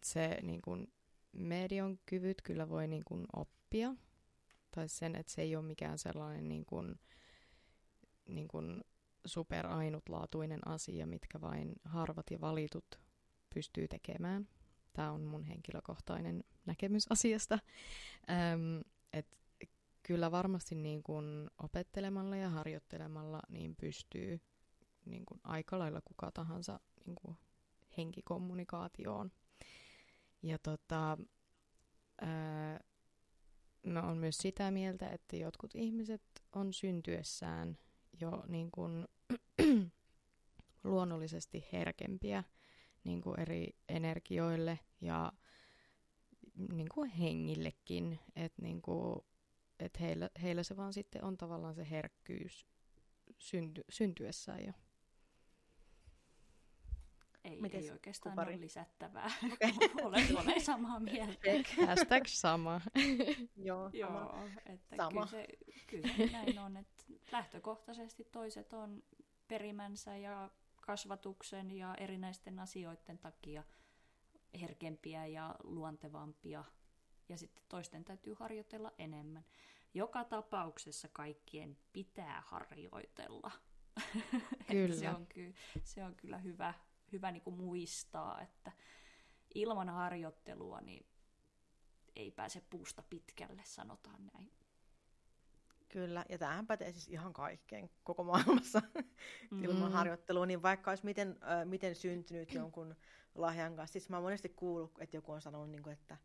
se niin kun medion kyvyt kyllä voi niin kun oppia. Tai sen, että se ei ole mikään sellainen niin kuin superainutlaatuinen asia, mitkä vain harvat ja valitut pystyy tekemään. Tämä on mun henkilökohtainen näkemys asiasta. Et kyllä varmasti niin kuin opettelemalla ja harjoittelemalla niin pystyy niin kuin aika lailla kuka tahansa niin kuin henkikommunikaatioon. Ja mä oon myös sitä mieltä, että jotkut ihmiset on syntyessään jo niin kuin luonnollisesti herkempiä niin kuin eri energioille ja niin kuin hengillekin. Että niin kuin, et heillä se vaan sitten on tavallaan se herkkyys syntyessään jo. Ei oikeastaan kupari? Ole lisättävää. Okay. Olen samaa mieltä. Hashtag sama. Joo, että sama. Kyllä näin on. Että lähtökohtaisesti toiset on perimänsä ja kasvatuksen ja erinäisten asioiden takia herkempiä ja luontevampia. Ja sitten toisten täytyy harjoitella enemmän. Joka tapauksessa kaikkien pitää harjoitella. Kyllä. Se on kyllä hyvä niin kuin muistaa, että ilman harjoittelua niin ei pääse puusta pitkälle, sanotaan näin. Kyllä, ja tämähän pätee siis ihan kaikkeen koko maailmassa ilman harjoittelua, niin vaikka olisi miten syntynyt jonkun lahjan kanssa. Siis mä oon monesti kuullut, että joku on sanonut, niin kuin, että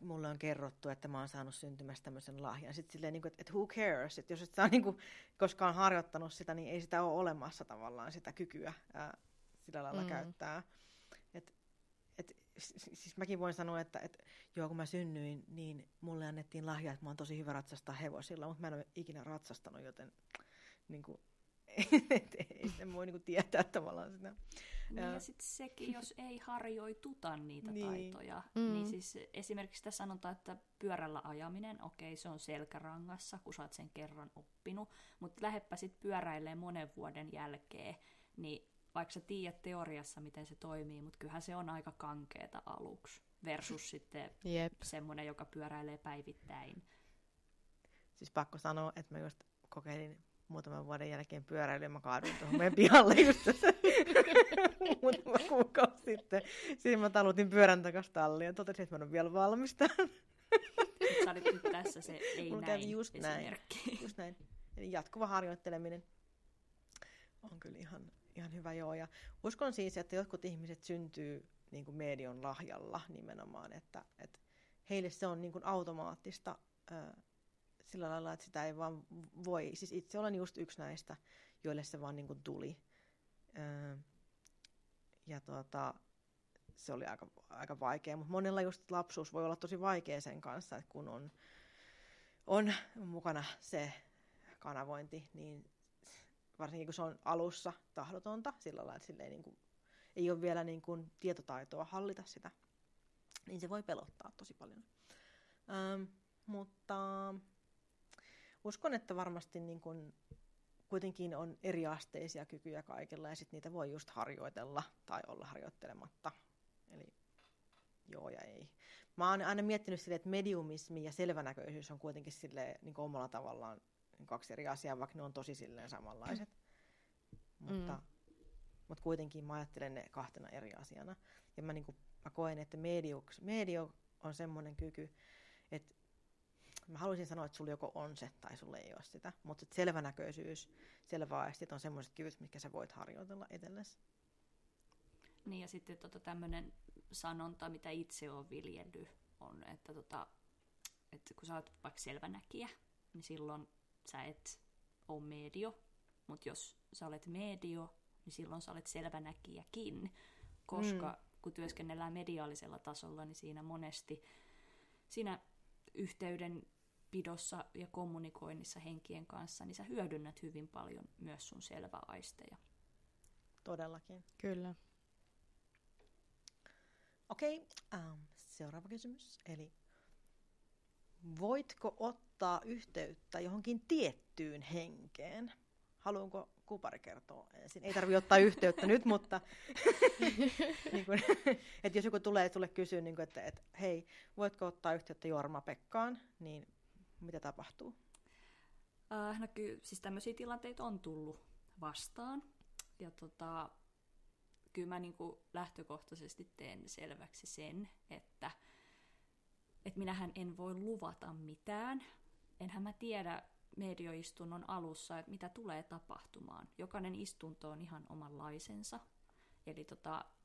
mulle on kerrottu, että mä oon saanut syntymässä tämmöisen lahjan. Sitten silleen, niin kuin, että who cares, että jos et sä ole niin kuin koskaan harjoittanut sitä, niin ei sitä ole olemassa tavallaan sitä kykyä sillä lailla käyttää. Siis mäkin voin sanoa, että joo, kun mä synnyin, niin mulle annettiin lahja, että mä oon tosi hyvä ratsastaa hevosilla, mutta mä en ole ikinä ratsastanut, joten niin kuin, en voi niin kuin tietää tavallaan sitä. Niin ja sitten sekin, jos ei harjoituta niitä taitoja, niin siis esimerkiksi tässä sanotaan, että pyörällä ajaminen, okei, se on selkärangassa, kun sä oot sen kerran oppinut, mutta lähdepä sitten pyöräilemään monen vuoden jälkeen, niin vaikka sä tiedät teoriassa, miten se toimii, mutta kyllähän se on aika kankeeta aluksi versus sitten semmoinen, joka pyöräilee päivittäin. Siis pakko sanoa, että mä just kokeilin muutaman vuoden jälkeen pyöräilyä, mä kaaduin tuohon meidän pihalle just tässä muutama kuukausi sitten. Siinä mä talutin pyörän takas talliin ja totesin, että mä en ole vielä valmista. Sä olit nyt tässä se ei näin just esimerkki. Just näin. Eli jatkuva harjoitteleminen on kyllä ihan hyvä, joo. Ja uskon siis, että jotkut ihmiset syntyy niin kuin medion lahjalla nimenomaan, että heille se on niin kuin automaattista sillä lailla, että sitä ei vaan voi. Siis itse olen just yksi näistä, joille se vaan niin kuin tuli. Ja se oli aika vaikea, mutta monella just lapsuus voi olla tosi vaikea sen kanssa, että kun on mukana se kanavointi, niin varsinkin kun se on alussa tahdotonta, sillä lailla, että silleen niin kuin, ei ole vielä niin kuin tietotaitoa hallita sitä, niin se voi pelottaa tosi paljon. Mutta uskon, että varmasti niin kuin kuitenkin on eriasteisia kykyjä kaikilla, ja sitten niitä voi just harjoitella tai olla harjoittelematta. Eli joo ja ei. Mä oon aina miettinyt silleen, että mediumismi ja selvänäköisyys on kuitenkin silleen, niin kuin omalla tavallaan kaksi eri asiaa, vaikka ne on tosi silleen samanlaiset. Mutta kuitenkin mä ajattelen ne kahtena eri asiana. Ja mä, niin kuin, mä koen, että medio on semmoinen kyky, että mä haluaisin sanoa, että sulla joko on se tai sulla ei ole sitä. Mutta selvänäköisyys, selväaistit on semmoiset kyvyt, mitkä sä voit harjoitella itsellesi. Niin ja sitten tämmöinen sanonta, mitä itse on viljellyt, on, että kun sä oot vaikka selvänäkijä, niin silloin sä et ole medio. Mutta jos sä olet medio, niin silloin sä olet selvänäkijäkin. Koska kun työskennellään mediaalisella tasolla, niin siinä monesti siinä yhteydenpidossa ja kommunikoinnissa henkien kanssa, niin sä hyödynnät hyvin paljon myös sun selväaisteja. Todellakin. Kyllä. Okei, seuraava kysymys. Eli voitko ottaa yhteyttä johonkin tiettyyn henkeen? Haluanko Kupari kertoa ensin? Ei tarvitse ottaa yhteyttä nyt, mutta niin kun, että jos joku tulee sulle kysyä, niin kun, että hei, voitko ottaa yhteyttä Jorma-Pekkaan, niin mitä tapahtuu? No kyllä, siis tämmöisiä tilanteita on tullut vastaan. Ja kyllä mä niin kun lähtökohtaisesti teen selväksi sen, että minähän en voi luvata mitään. Enhän mä tiedä medioistunnon alussa, että mitä tulee tapahtumaan. Jokainen istunto on ihan omanlaisensa. Eli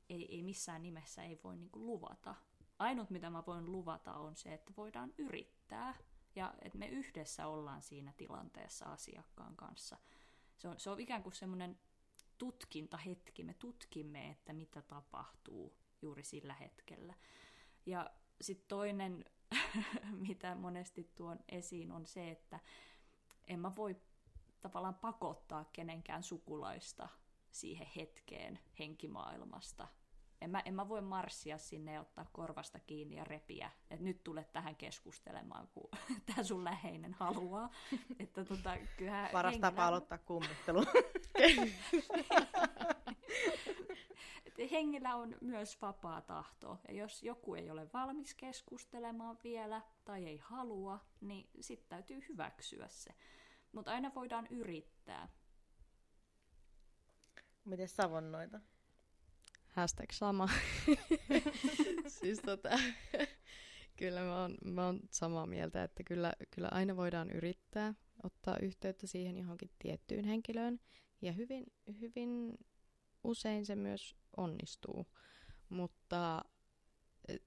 ei missään nimessä ei voi niinku luvata. Ainut, mitä mä voin luvata, on se, että voidaan yrittää ja että me yhdessä ollaan siinä tilanteessa asiakkaan kanssa. Se on ikään kuin semmoinen tutkintahetki. Me tutkimme, että mitä tapahtuu juuri sillä hetkellä. Ja sitten toinen, mitä monesti tuon esiin, on se, että en mä voi tavallaan pakottaa kenenkään sukulaista siihen hetkeen henkimaailmasta. En mä voi marssia sinne ja ottaa korvasta kiinni ja repiä, että nyt tulet tähän keskustelemaan, kun tämä sun läheinen haluaa. Että paras tapa aloittaa kummittelu. Hengillä on myös vapaa tahto, ja jos joku ei ole valmis keskustelemaan vielä tai ei halua, niin sitten täytyy hyväksyä se. Mutta aina voidaan yrittää. Miten savonnoita? #sama. Siis kyllä mä oon samaa mieltä, että kyllä aina voidaan yrittää ottaa yhteyttä siihen johonkin tiettyyn henkilöön, ja hyvin usein se myös onnistuu, mutta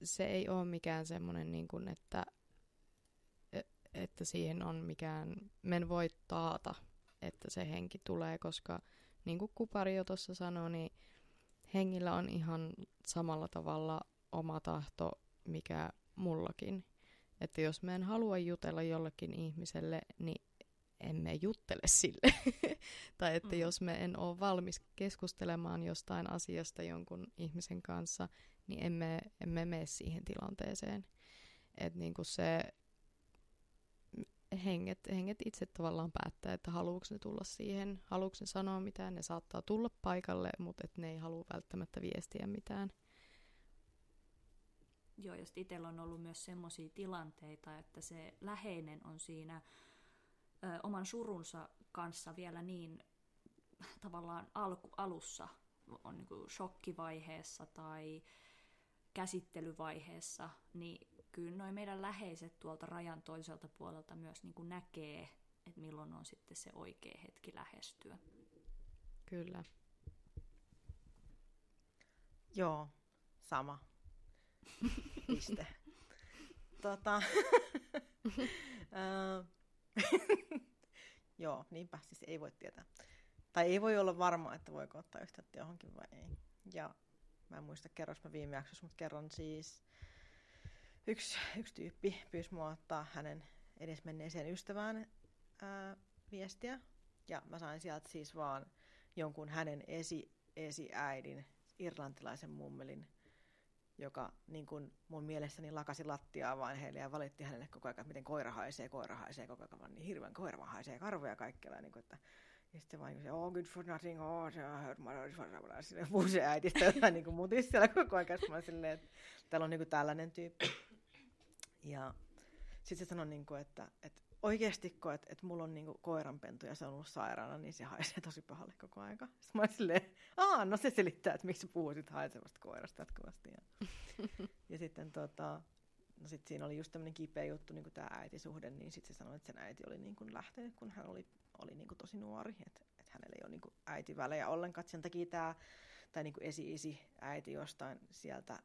se ei ole mikään semmoinen, niin kuin, että siihen on mikään, men voi taata, että se henki tulee, koska niin kuin Kupari jo tuossa sanoi, niin hengillä on ihan samalla tavalla oma tahto, mikä mullakin. Että jos mä en halua jutella jollekin ihmiselle, niin emme juttele sille. Tai että jos me en ole valmis keskustelemaan jostain asiasta jonkun ihmisen kanssa, niin emme mene siihen tilanteeseen. Että niin kuin se henget itse tavallaan päättää, että haluuks ne tulla siihen, haluuks ne sanoa mitään, ne saattaa tulla paikalle, mutta et ne ei halua välttämättä viestiä mitään. Joo, ja sitten itsellä on ollut myös semmoisia tilanteita, että se läheinen on siinä oman surunsa kanssa vielä niin tavallaan alussa, on niin kuin shokkivaiheessa tai käsittelyvaiheessa, niin kyllä noi meidän läheiset tuolta rajan toiselta puolelta myös niin kuin näkee, että milloin on sitten se oikea hetki lähestyä. Kyllä. Joo, sama. Piste. Joo, niinpä, siis ei voi tietää. Tai ei voi olla varma, että voiko ottaa yhteyttä johonkin vai ei. Ja Mä en muista kerroks mä viime jaksossa, mutta kerron siis. Yksi tyyppi pyysi mua ottaa hänen edesmenneeseen ystävään viestiä. Ja mä sain sieltä siis vaan jonkun hänen esiäidin, irlantilaisen mummelin, joka niin kun mun mielestäni lakasi lattiaa vaan heille ja valitti hänelle koko ajan, miten koira haisee koko ajan, vaan niin hirveän koira vaan haisee, karvoja kaikkella. Niin kun, että, ja sitten vaan niin all good for nothing, oh, I heard my daughter for someone else, ja puhuu se äitistä jotain niin mutisi siellä koko ajan. Mä silleen, että täällä on niin tällainen tyyppi. Ja sitten se sanoi, niin kun, että oikeastikko, että mulla on niin koiranpentu ja se on ollut sairaana, niin se haisee tosi pahalle koko aika. Sitten mä olin silleen, no se selittää, että miksi sä puhuisit haisevasta koirasta jatkuvasti. Ja sitten no sit siinä oli just tämmöinen kipeä juttu, niin kuin tämä äitisuhde, niin sitten se sanoi, että sen äiti oli niin kuin lähtenyt, kun hän oli niin kuin tosi nuori, että hänellä ei ole niin kuin äitivälejä ollenkaan. Sen takia tämä niin kuin esi-isi äiti jostain sieltä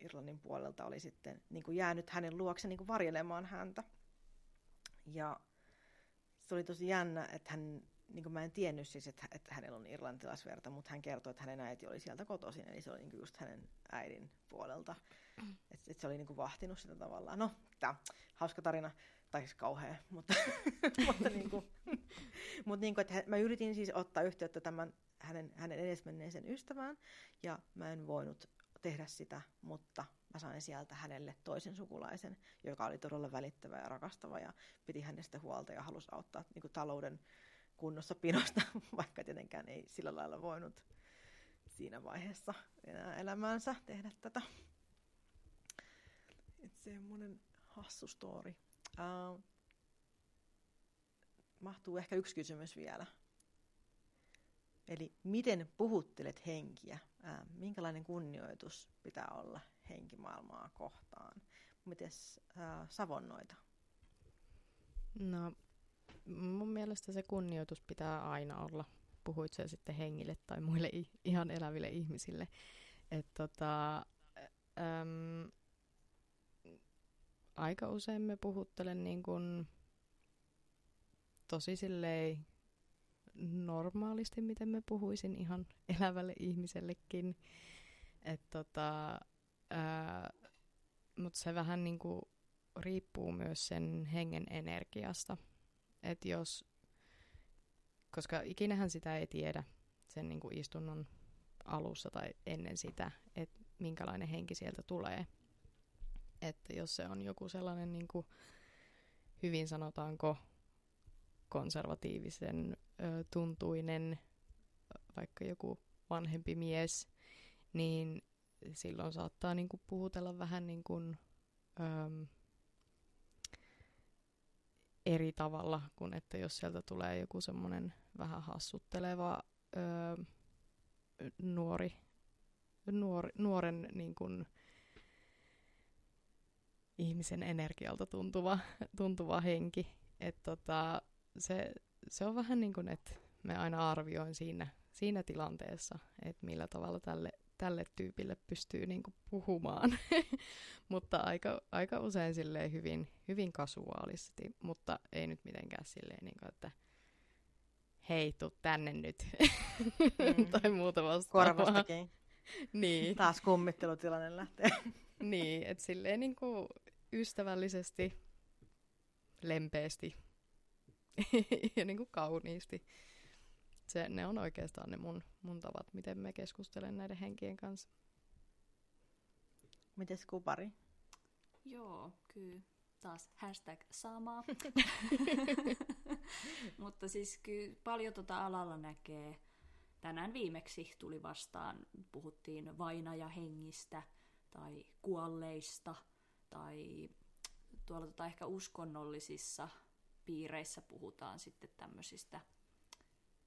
Irlannin puolelta oli sitten niin kuin jäänyt hänen luokse niin kuin varjelemaan häntä. Ja se oli tosi jännä, että hän, niin kuin mä en tiennyt siis, että hänellä on irlantilaisverta, mutta hän kertoi, että hänen äiti oli sieltä kotoisin, eli se oli niin kuin just hänen äidin puolelta. Että se oli niin kuin vahtinut sitä tavallaan. No, tämä hauska tarina, tai siis kauhea, mutta, mutta niin kuin, että mä yritin siis ottaa yhteyttä tämän hänen edesmenneeseen ystävään, ja mä en voinut tehdä sitä, mutta mä sain sieltä hänelle toisen sukulaisen, joka oli todella välittävä ja rakastava ja piti hänestä huolta ja halusi auttaa niin kuin talouden kunnossa pinosta, vaikka tietenkään ei sillä lailla voinut siinä vaiheessa enää elämäänsä tehdä tätä. Et semmoinen hassu story. Mahtuu ehkä yksi kysymys vielä. Eli miten puhuttelet henkiä? Minkälainen kunnioitus pitää olla henkimaailmaa kohtaan? Mites savonnoita? No, mun mielestä se kunnioitus pitää aina olla. Puhuit se sitten hengille tai muille ihan eläville ihmisille. Että aika usein me puhuttelen niin kun tosi silleen normaalisti, miten me puhuisin ihan elävälle ihmisellekin. Mutta se vähän niinku riippuu myös sen hengen energiasta. Et jos, koska ikinähän sitä ei tiedä sen niinku istunnon alussa tai ennen sitä, että minkälainen henki sieltä tulee. Että jos se on joku sellainen, niinku, hyvin sanotaanko, konservatiivisen tuntuinen, vaikka joku vanhempi mies, niin silloin saattaa niinku puhutella vähän niinku, eri tavalla kuin että jos sieltä tulee joku semmoinen vähän hassutteleva nuoren niinku, ihmisen energialta tuntuva henki. Että se on vähän niin kuin, että me aina arvioin siinä tilanteessa, että millä tavalla tälle tyypille pystyy niin kuin puhumaan. Mutta aika usein silleen hyvin kasuaalisesti, mutta ei nyt mitenkään silleen, niin kuin, että hei, tuu tänne nyt. Tai muuta vastaavaa. Korvastakin. Niin. Taas kummittelutilanne lähtee. Niin, että silleen niin kuin ystävällisesti, lempeästi. Ja niin kuin kauniisti. Ne on oikeastaan ne mun tavat, miten mä keskustelen näiden henkien kanssa. Mites kupari? Joo, kyllä. Taas hashtag sama. Mutta siis kyllä paljon alalla näkee. Tänään viimeksi tuli vastaan, puhuttiin vainajahengistä tai kuolleista tai tuolla ehkä uskonnollisissa piireissä puhutaan sitten tämmöisistä,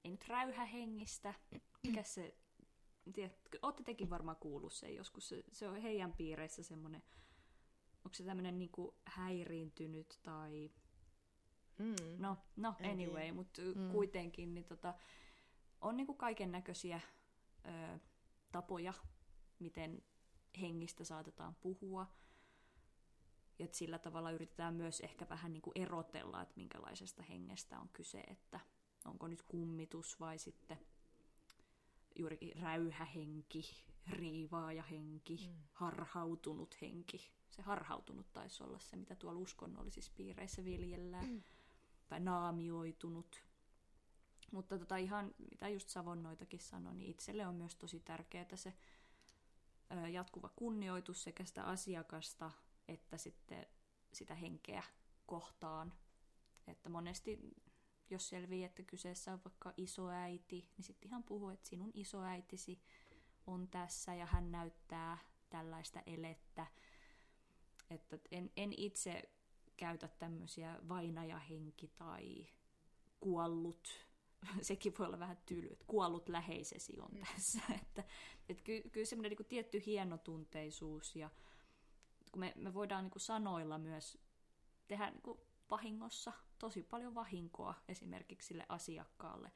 ei nyt räyhähengistä, mikä se, tiedätkö, ootte tekin varmaan kuullut sen joskus, se on heidän piireissä semmoinen, onko se tämmöinen niinku häiriintynyt tai, no anyway, mutta kuitenkin niin on niinku kaiken näköisiä tapoja, miten hengistä saatetaan puhua. Ja sillä tavalla yritetään myös ehkä vähän niin kuin erotella, että minkälaisesta hengestä on kyse, että onko nyt kummitus vai sitten juuri räyhähenki, riivaajahenki, harhautunut henki. Se harhautunut taisi olla se, mitä tuolla uskonnollisissa piireissä viljellään. Tai naamioitunut. Mutta ihan, mitä just Savonnoitakin sanoi, niin itselle on myös tosi tärkeää se jatkuva kunnioitus sekä sitä asiakasta että sitten sitä henkeä kohtaan. Että monesti, jos selvii, että kyseessä on vaikka isoäiti, niin sitten ihan puhuu, että sinun isoäitisi on tässä ja hän näyttää tällaista elettä. Että en itse käytä tämmöisiä vainajahenki tai kuollut, sekin voi olla vähän tyly, että kuollut läheisesi on tässä. Että kyllä semmoinen niin kuin tietty hienotunteisuus ja kun me voidaan niin kuin sanoilla myös tehdä niin kuin vahingossa tosi paljon vahinkoa esimerkiksi sille asiakkaalle.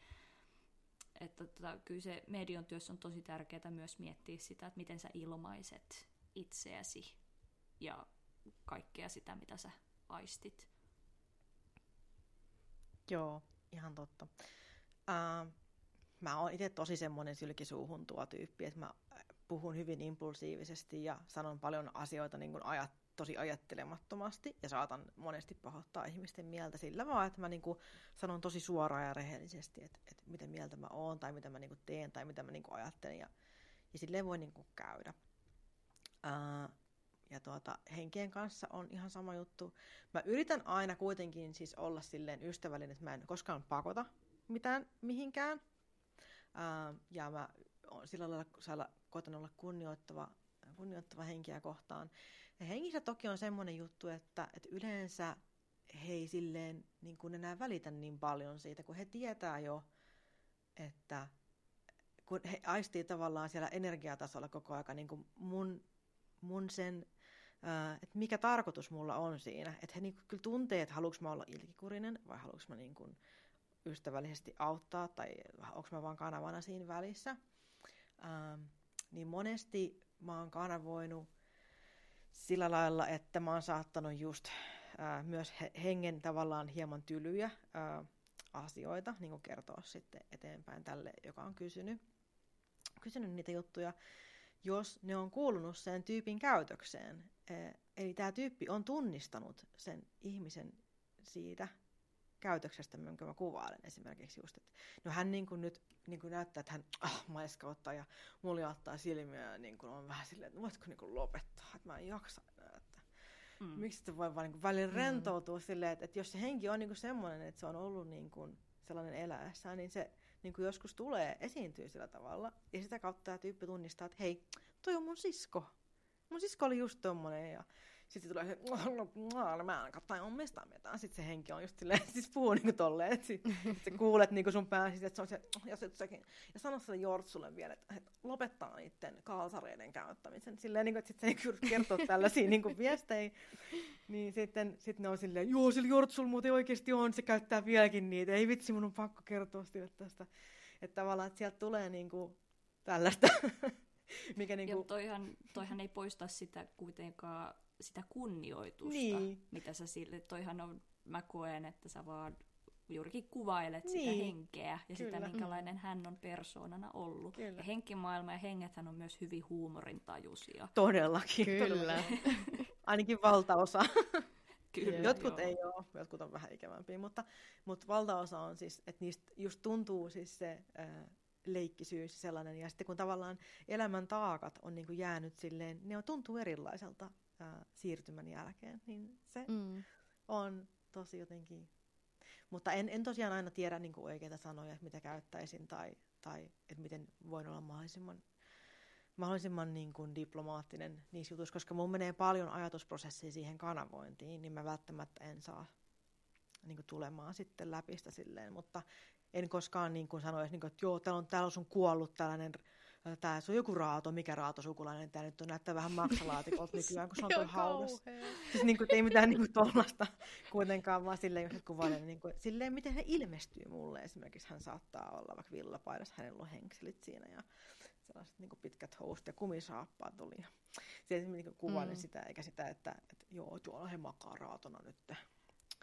Että kyllä se median työssä on tosi tärkeää myös miettiä sitä, että miten sä ilmaiset itseäsi ja kaikkea sitä, mitä sä aistit. Joo, ihan totta. Mä oon itse tosi semmoinen sylkisuuhun tuo tyyppi, että mä puhun hyvin impulsiivisesti ja sanon paljon asioita niin kuin tosi ajattelemattomasti ja saatan monesti pahoittaa ihmisten mieltä sillä vaan, että mä niin kuin sanon tosi suoraan ja rehellisesti, että mitä mieltä mä oon tai mitä mä niin kuin teen tai mitä mä niin kuin ajattelen ja silleen voi niin kuin käydä. Henkien kanssa on ihan sama juttu. Mä yritän aina kuitenkin siis olla silleen ystävällinen, että mä en koskaan pakota mitään mihinkään. Ja mä sillä lailla koitan olla kunnioittava henkiä kohtaan. Ja henkissä toki on semmoinen juttu, että yleensä he ei silleen niin kuin enää välitä niin paljon siitä, kun he tietää jo, että kun he aistii tavallaan siellä energiatasolla koko ajan niin kuin mun sen, että mikä tarkoitus mulla on siinä. Että he niinku kyllä tuntee, että haluanko mä olla ilkikurinen vai haluanko mä niinku ystävällisesti auttaa tai onko mä vaan kanavana siinä välissä. Niin monesti mä oon kanavoinut sillä lailla, että mä oon saattanut just myös hengen tavallaan hieman tylyjä asioita niinku kertoa sitten eteenpäin tälle, joka on kysynyt niitä juttuja, jos ne on kuulunut sen tyypin käytökseen. Eli tämä tyyppi on tunnistanut sen ihmisen siitä käytöksestä, jonka mä kuvailen esimerkiksi just, että no hän niin kuin nyt niin kuin näyttää, että hän maiskauttaa ja muljauttaa silmiä ja niin kuin on vähän silleen, että voitko niin kuin lopettaa, että mä en jaksa enää, että miksi se voi vaan niin kuin välillä rentoutua silleen, että jos se henki on niin kuin semmoinen, että se on ollut niin kuin sellainen eläessään, niin se niin kuin joskus tulee, esiintyy sillä tavalla, ja sitä kautta tämä tyyppi tunnistaa, että hei, toi on mun sisko. Mun sisko oli just tommonen, ja sitten tulee se, mä en kattain on mestään mitään. Sitten se henki on just silleen, siis puhuu niin kuin tolleen, että sä kuulet niin kuin sun pääsi, että se on se, ja sano sille jortsulle vielä, että lopettaa niiden kalsareiden käyttämisen. Silleen, niin kuin, että sitten se ei kertoo tällaisia niin kuin viestejä, niin sitten ne on silleen, joo, sillä jortsulla muuten oikeasti on, se käyttää vieläkin niitä, ei vitsi, mun on pakko kertoa sille tästä. Että tavallaan, että sieltä tulee niin kuin tällaista. Mikä niin kuin... Ja toihan ei poista sitä kuitenkaan sitä kunnioitusta, niin. Mitä sä sille, toihan on, mä koen, että sä vaan juurikin kuvailet niin. Sitä henkeä ja kyllä. Sitä, minkälainen hän on persoonana ollut. Kyllä. Ja henkimaailma ja hengethän on myös hyvin huumorintajuisia. Todellakin. Kyllä. Ainakin valtaosa. Kyllä, jotkut joo. Ei ole, jotkut on vähän ikävämpiä, mutta valtaosa on siis, että niistä just tuntuu siis se... leikkisyys sellainen, ja sitten kun tavallaan elämän taakat on niin kuin jäänyt silleen, ne on, tuntuu erilaiselta siirtymän jälkeen, niin se on tosi jotenkin, mutta en tosiaan aina tiedä niin kuin oikeita sanoja, mitä käyttäisin, tai että miten voin olla mahdollisimman niin kuin diplomaattinen niissä jutuissa, koska mun menee paljon ajatusprosessia siihen kanavointiin, niin mä välttämättä en saa niin kuin tulemaan sitten läpi sitä silleen, mutta en koskaan niin kuin sanoisi, niin kuin, että joo, täällä on sun kuollut tällainen, tää se on joku raato, mikä raatosukulainen, tää nyt on, näyttää vähän maksalaatikolta nykyään, kun se on toi haudas. Siis niin kuin, ei mitään niin tuollaista kuitenkaan, vaan silleen, jos et kuvailen, niin kuin, silleen, miten hän ilmestyy mulle. Esimerkiksi hän saattaa olla vaikka villapaidassa, hänellä on henkselit siinä ja sellaiset niin kuin pitkät housut ja kumisaappaat oli. Sitten niin kuvailen sitä, eikä sitä, että joo, tuolla he makaa raatona nyt.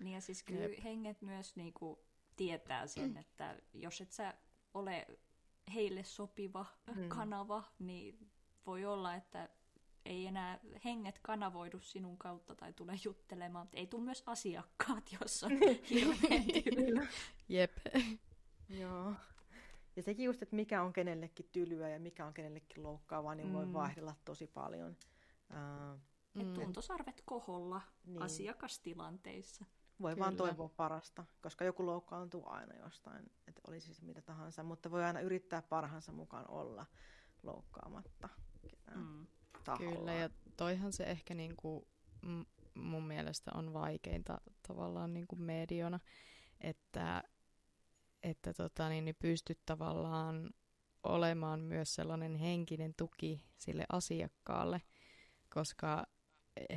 Niin ja siis kyllä henget myös... Niin kuin tietää sen, että jos et sä ole heille sopiva kanava, niin voi olla, että ei enää henget kanavoidu sinun kautta tai tule juttelemaan, mutta ei tule myös asiakkaat, jos on hirveän tylyä. Jep. Joo. Ja sekin just, että mikä on kenellekin tylyä ja mikä on kenellekin loukkaavaa, niin voi vaihdella tosi paljon. Tuntosarvet koholla niin. Asiakastilanteissa. Voi kyllä. Vaan toivoa parasta, koska joku loukkaantuu aina jostain, että olisi siis mitä tahansa, mutta voi aina yrittää parhaansa mukaan olla loukkaamatta ketään taholla. Kyllä, ja toihan se ehkä niinku mun mielestä on vaikeinta tavallaan niinku mediona, että niin pystyt tavallaan olemaan myös sellainen henkinen tuki sille asiakkaalle, koska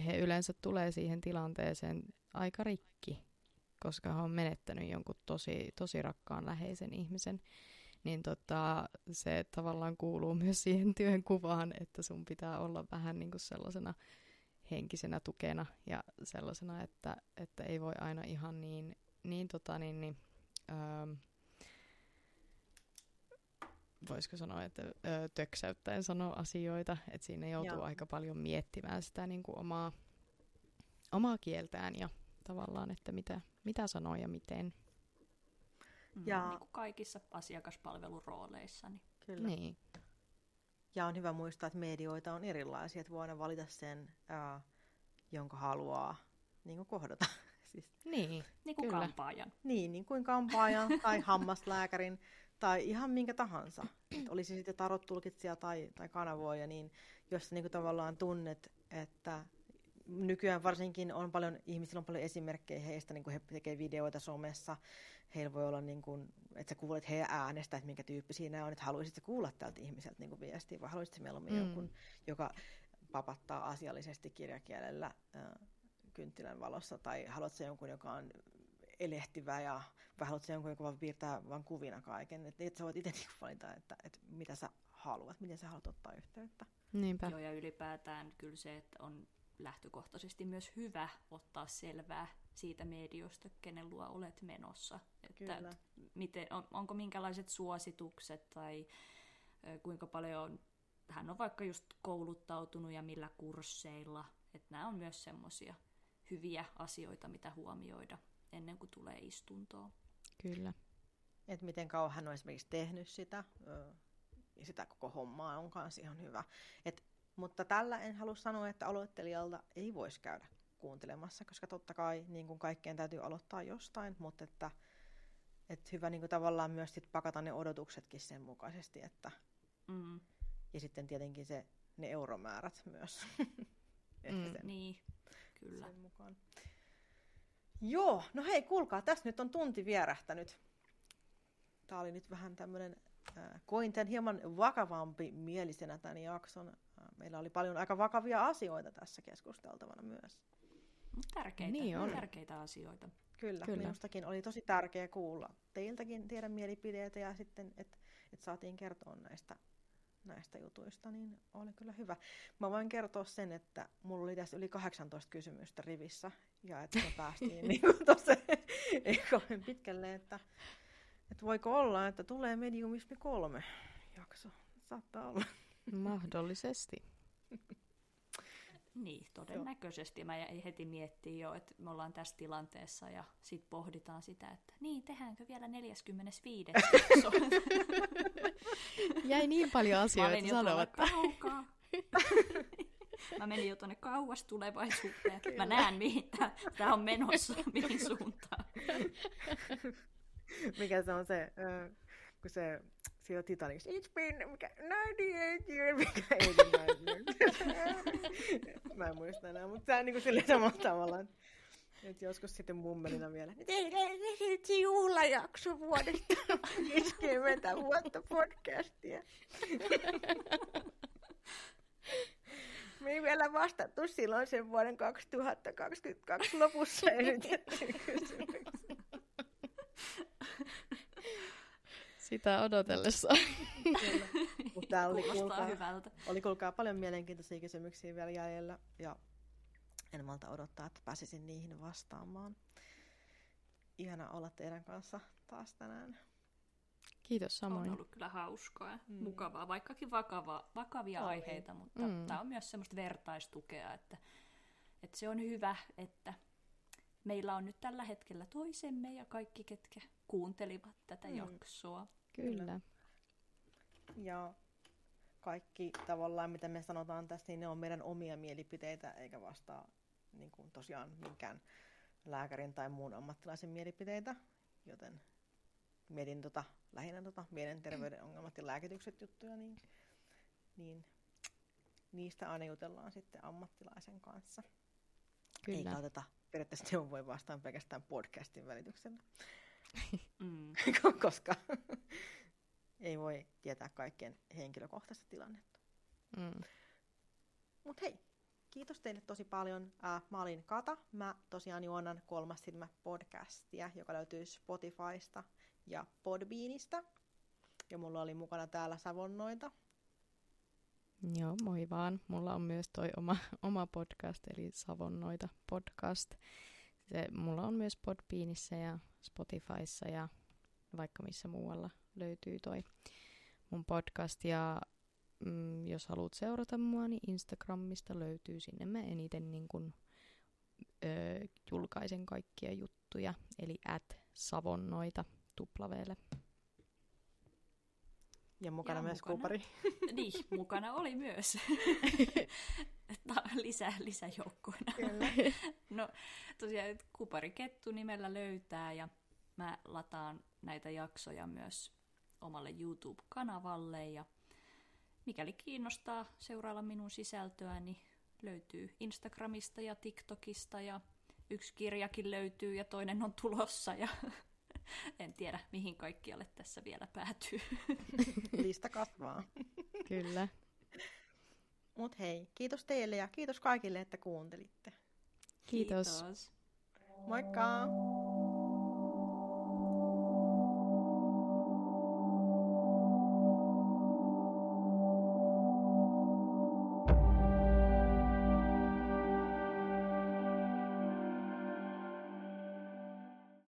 he yleensä tulee siihen tilanteeseen aika rikki, koska he on menettänyt jonkun tosi rakkaan läheisen ihmisen, niin se tavallaan kuuluu myös siihen työn kuvaan, että sun pitää olla vähän niin kuin sellaisena henkisenä tukena ja sellaisena, että ei voi aina ihan niin voisiko sanoa, että töksäyttäen sanoa asioita, että siinä joutuu aika paljon miettimään sitä niin kuin omaa kieltään ja tavallaan, että mitä sanoo ja miten. Ja niin kuin kaikissa asiakaspalvelurooleissa. Niin. Ja on hyvä muistaa, että medioita on erilaisia, että voi aina valita sen, jonka haluaa niin kuin kohdata. Siis. Niin kuin kyllä. Kampaajan. Niin kuin kampaajan tai hammaslääkärin. Tai ihan minkä tahansa. Että olisi sitten tarot-tulkitsija tai kanavoija, niin jos sä niinku tavallaan tunnet, että nykyään varsinkin on paljon, ihmisillä on paljon esimerkkejä heistä, niin kun he tekevät videoita somessa, heillä voi olla, niin kun, että sä kuulet heidän äänestä, että minkä tyyppisiä nämä on, että haluaisit sä kuulla tältä ihmiseltä niin kun viestiä, vai haluaisit sä mieluummin jonkun, joka papattaa asiallisesti kirjakielellä kynttilän valossa, tai haluat sä jonkun, joka on elehtivä ja haluat sen jonkun, joka vaan piirtää vaan kuvina kaiken. Että sä voit itse valita, että mitä sä haluat, miten sä haluat ottaa yhteyttä. Niinpä. Joo, ja ylipäätään kyllä se, että on lähtökohtaisesti myös hyvä ottaa selvää siitä mediosta, kenen luo olet menossa. Että miten, onko minkälaiset suositukset tai kuinka paljon hän on vaikka just kouluttautunut ja millä kursseilla. Että nämä on myös semmoisia hyviä asioita, mitä huomioida ennen kuin tulee istuntoon. Kyllä. Et miten kauan hän on esimerkiksi tehnyt sitä koko hommaa on kanssa ihan hyvä. Mutta tällä en halua sanoa, että aloittelijalta ei voisi käydä kuuntelemassa, koska totta kai niin kuin kaikkeen täytyy aloittaa jostain, mutta että hyvä niin kuin tavallaan myös sit pakata ne odotuksetkin sen mukaisesti. Että, ja sitten tietenkin ne euromäärät myös. Niin, kyllä. Sen mukaan. Joo, no hei, kuulkaa, tässä nyt on tunti vierähtänyt. Tämä oli nyt vähän tämmöinen, koin tämän hieman vakavampi mielisenä tämän jakson. Meillä oli paljon aika vakavia asioita tässä keskusteltavana myös. Tärkeitä, niin on. Tärkeitä asioita. Kyllä, minustakin oli tosi tärkeää kuulla teiltäkin tiedän mielipiteitä ja sitten, että saatiin kertoa näistä jutuista, niin oli kyllä hyvä. Mä voin kertoa sen, että mulla oli tässä yli 18 kysymystä rivissä, ja että me päästiin niin tuossa ei kauhean pitkälle, että voiko olla, että tulee Mediumismi 3 jakso. Saattaa olla. Mahdollisesti. Niin, todennäköisesti. Mä jäin heti miettimään jo, että me ollaan tässä tilanteessa ja sitten pohditaan sitä, että niin, tehdäänkö vielä 45. jakso. Jäi niin paljon asioita sanomatta. Mä menin jo tuonne kauas tulevaisuuteen. Kyllä. Mä näen, mihin tää on menossa, mihin suuntaan. Mikä se on se, kun se siellä Titanics, it's been, mikä, 98 years, mikä 89. Mä en muista enää, mutta tää on niin kuin silleen samalla tavalla. Nyt joskus sitten mummelina vielä. Tehdään juhlajakso vuodesta 50 vuotta podcastia. Me ei vielä vastattu silloin sen vuoden 2022 lopussa esitettyyn kysymykseen. Sitä odotellessa. Mutta oli kuulkaa paljon mielenkiintoisia kysymyksiä vielä jäljellä ja en malta odottaa, että pääsisin niihin vastaamaan. Ihana olla teidän kanssa taas tänään. Kiitos samoin. On ollut kyllä hauskaa ja mukavaa, vaikkakin vakavia aiheita, mutta tämä on myös semmoista vertaistukea, että se on hyvä, että meillä on nyt tällä hetkellä toisemme ja kaikki, ketkä kuuntelivat tätä jaksoa. Kyllä. Ja kaikki tavallaan, mitä me sanotaan tästä, niin ne on meidän omia mielipiteitä, eikä vastaa niin kuin tosiaan minkään lääkärin tai muun ammattilaisen mielipiteitä, joten mietin lähinnä mielenterveyden ongelmat ja lääkitykset juttuja, niin niistä aina jutellaan sitten ammattilaisen kanssa. Kyllä. Eikä oteta periaatteessa neuvoja vastaan pelkästään podcastin välityksellä, koska ei voi tietää kaikkien henkilökohtaista tilannetta. Mut hei, kiitos teille tosi paljon. Mä olin Kata. Mä tosiaan juonnan Kolmas Silmä -podcastia, joka löytyy Spotifysta ja Podbeanista. Ja mulla oli mukana täällä Savonnoita. Joo, moi vaan. Mulla on myös toi oma podcast, eli Savonnoita podcast. Mulla on myös Podbeanissa ja Spotifyssa ja vaikka missä muualla löytyy toi mun podcast. Ja jos haluat seurata mua, niin Instagramista löytyy, sinne mä eniten niin kun, julkaisen kaikkia juttuja, eli @savonnoita @savonnoita. Ja mukana myös Kuupari. Niin, mukana oli myös. Lisäjoukkoina. No tosiaan Kuupari Kettu -nimellä löytää, ja mä lataan näitä jaksoja myös omalle YouTube-kanavalle, ja mikäli kiinnostaa seurailla minun sisältöä, niin löytyy Instagramista ja TikTokista, ja yksi kirjakin löytyy ja toinen on tulossa, ja en tiedä mihin kaikkialle tässä vielä päätyy. Lista kasvaa. Kyllä. Mut hei, kiitos teille ja kiitos kaikille, että kuuntelitte. Kiitos. Moikka!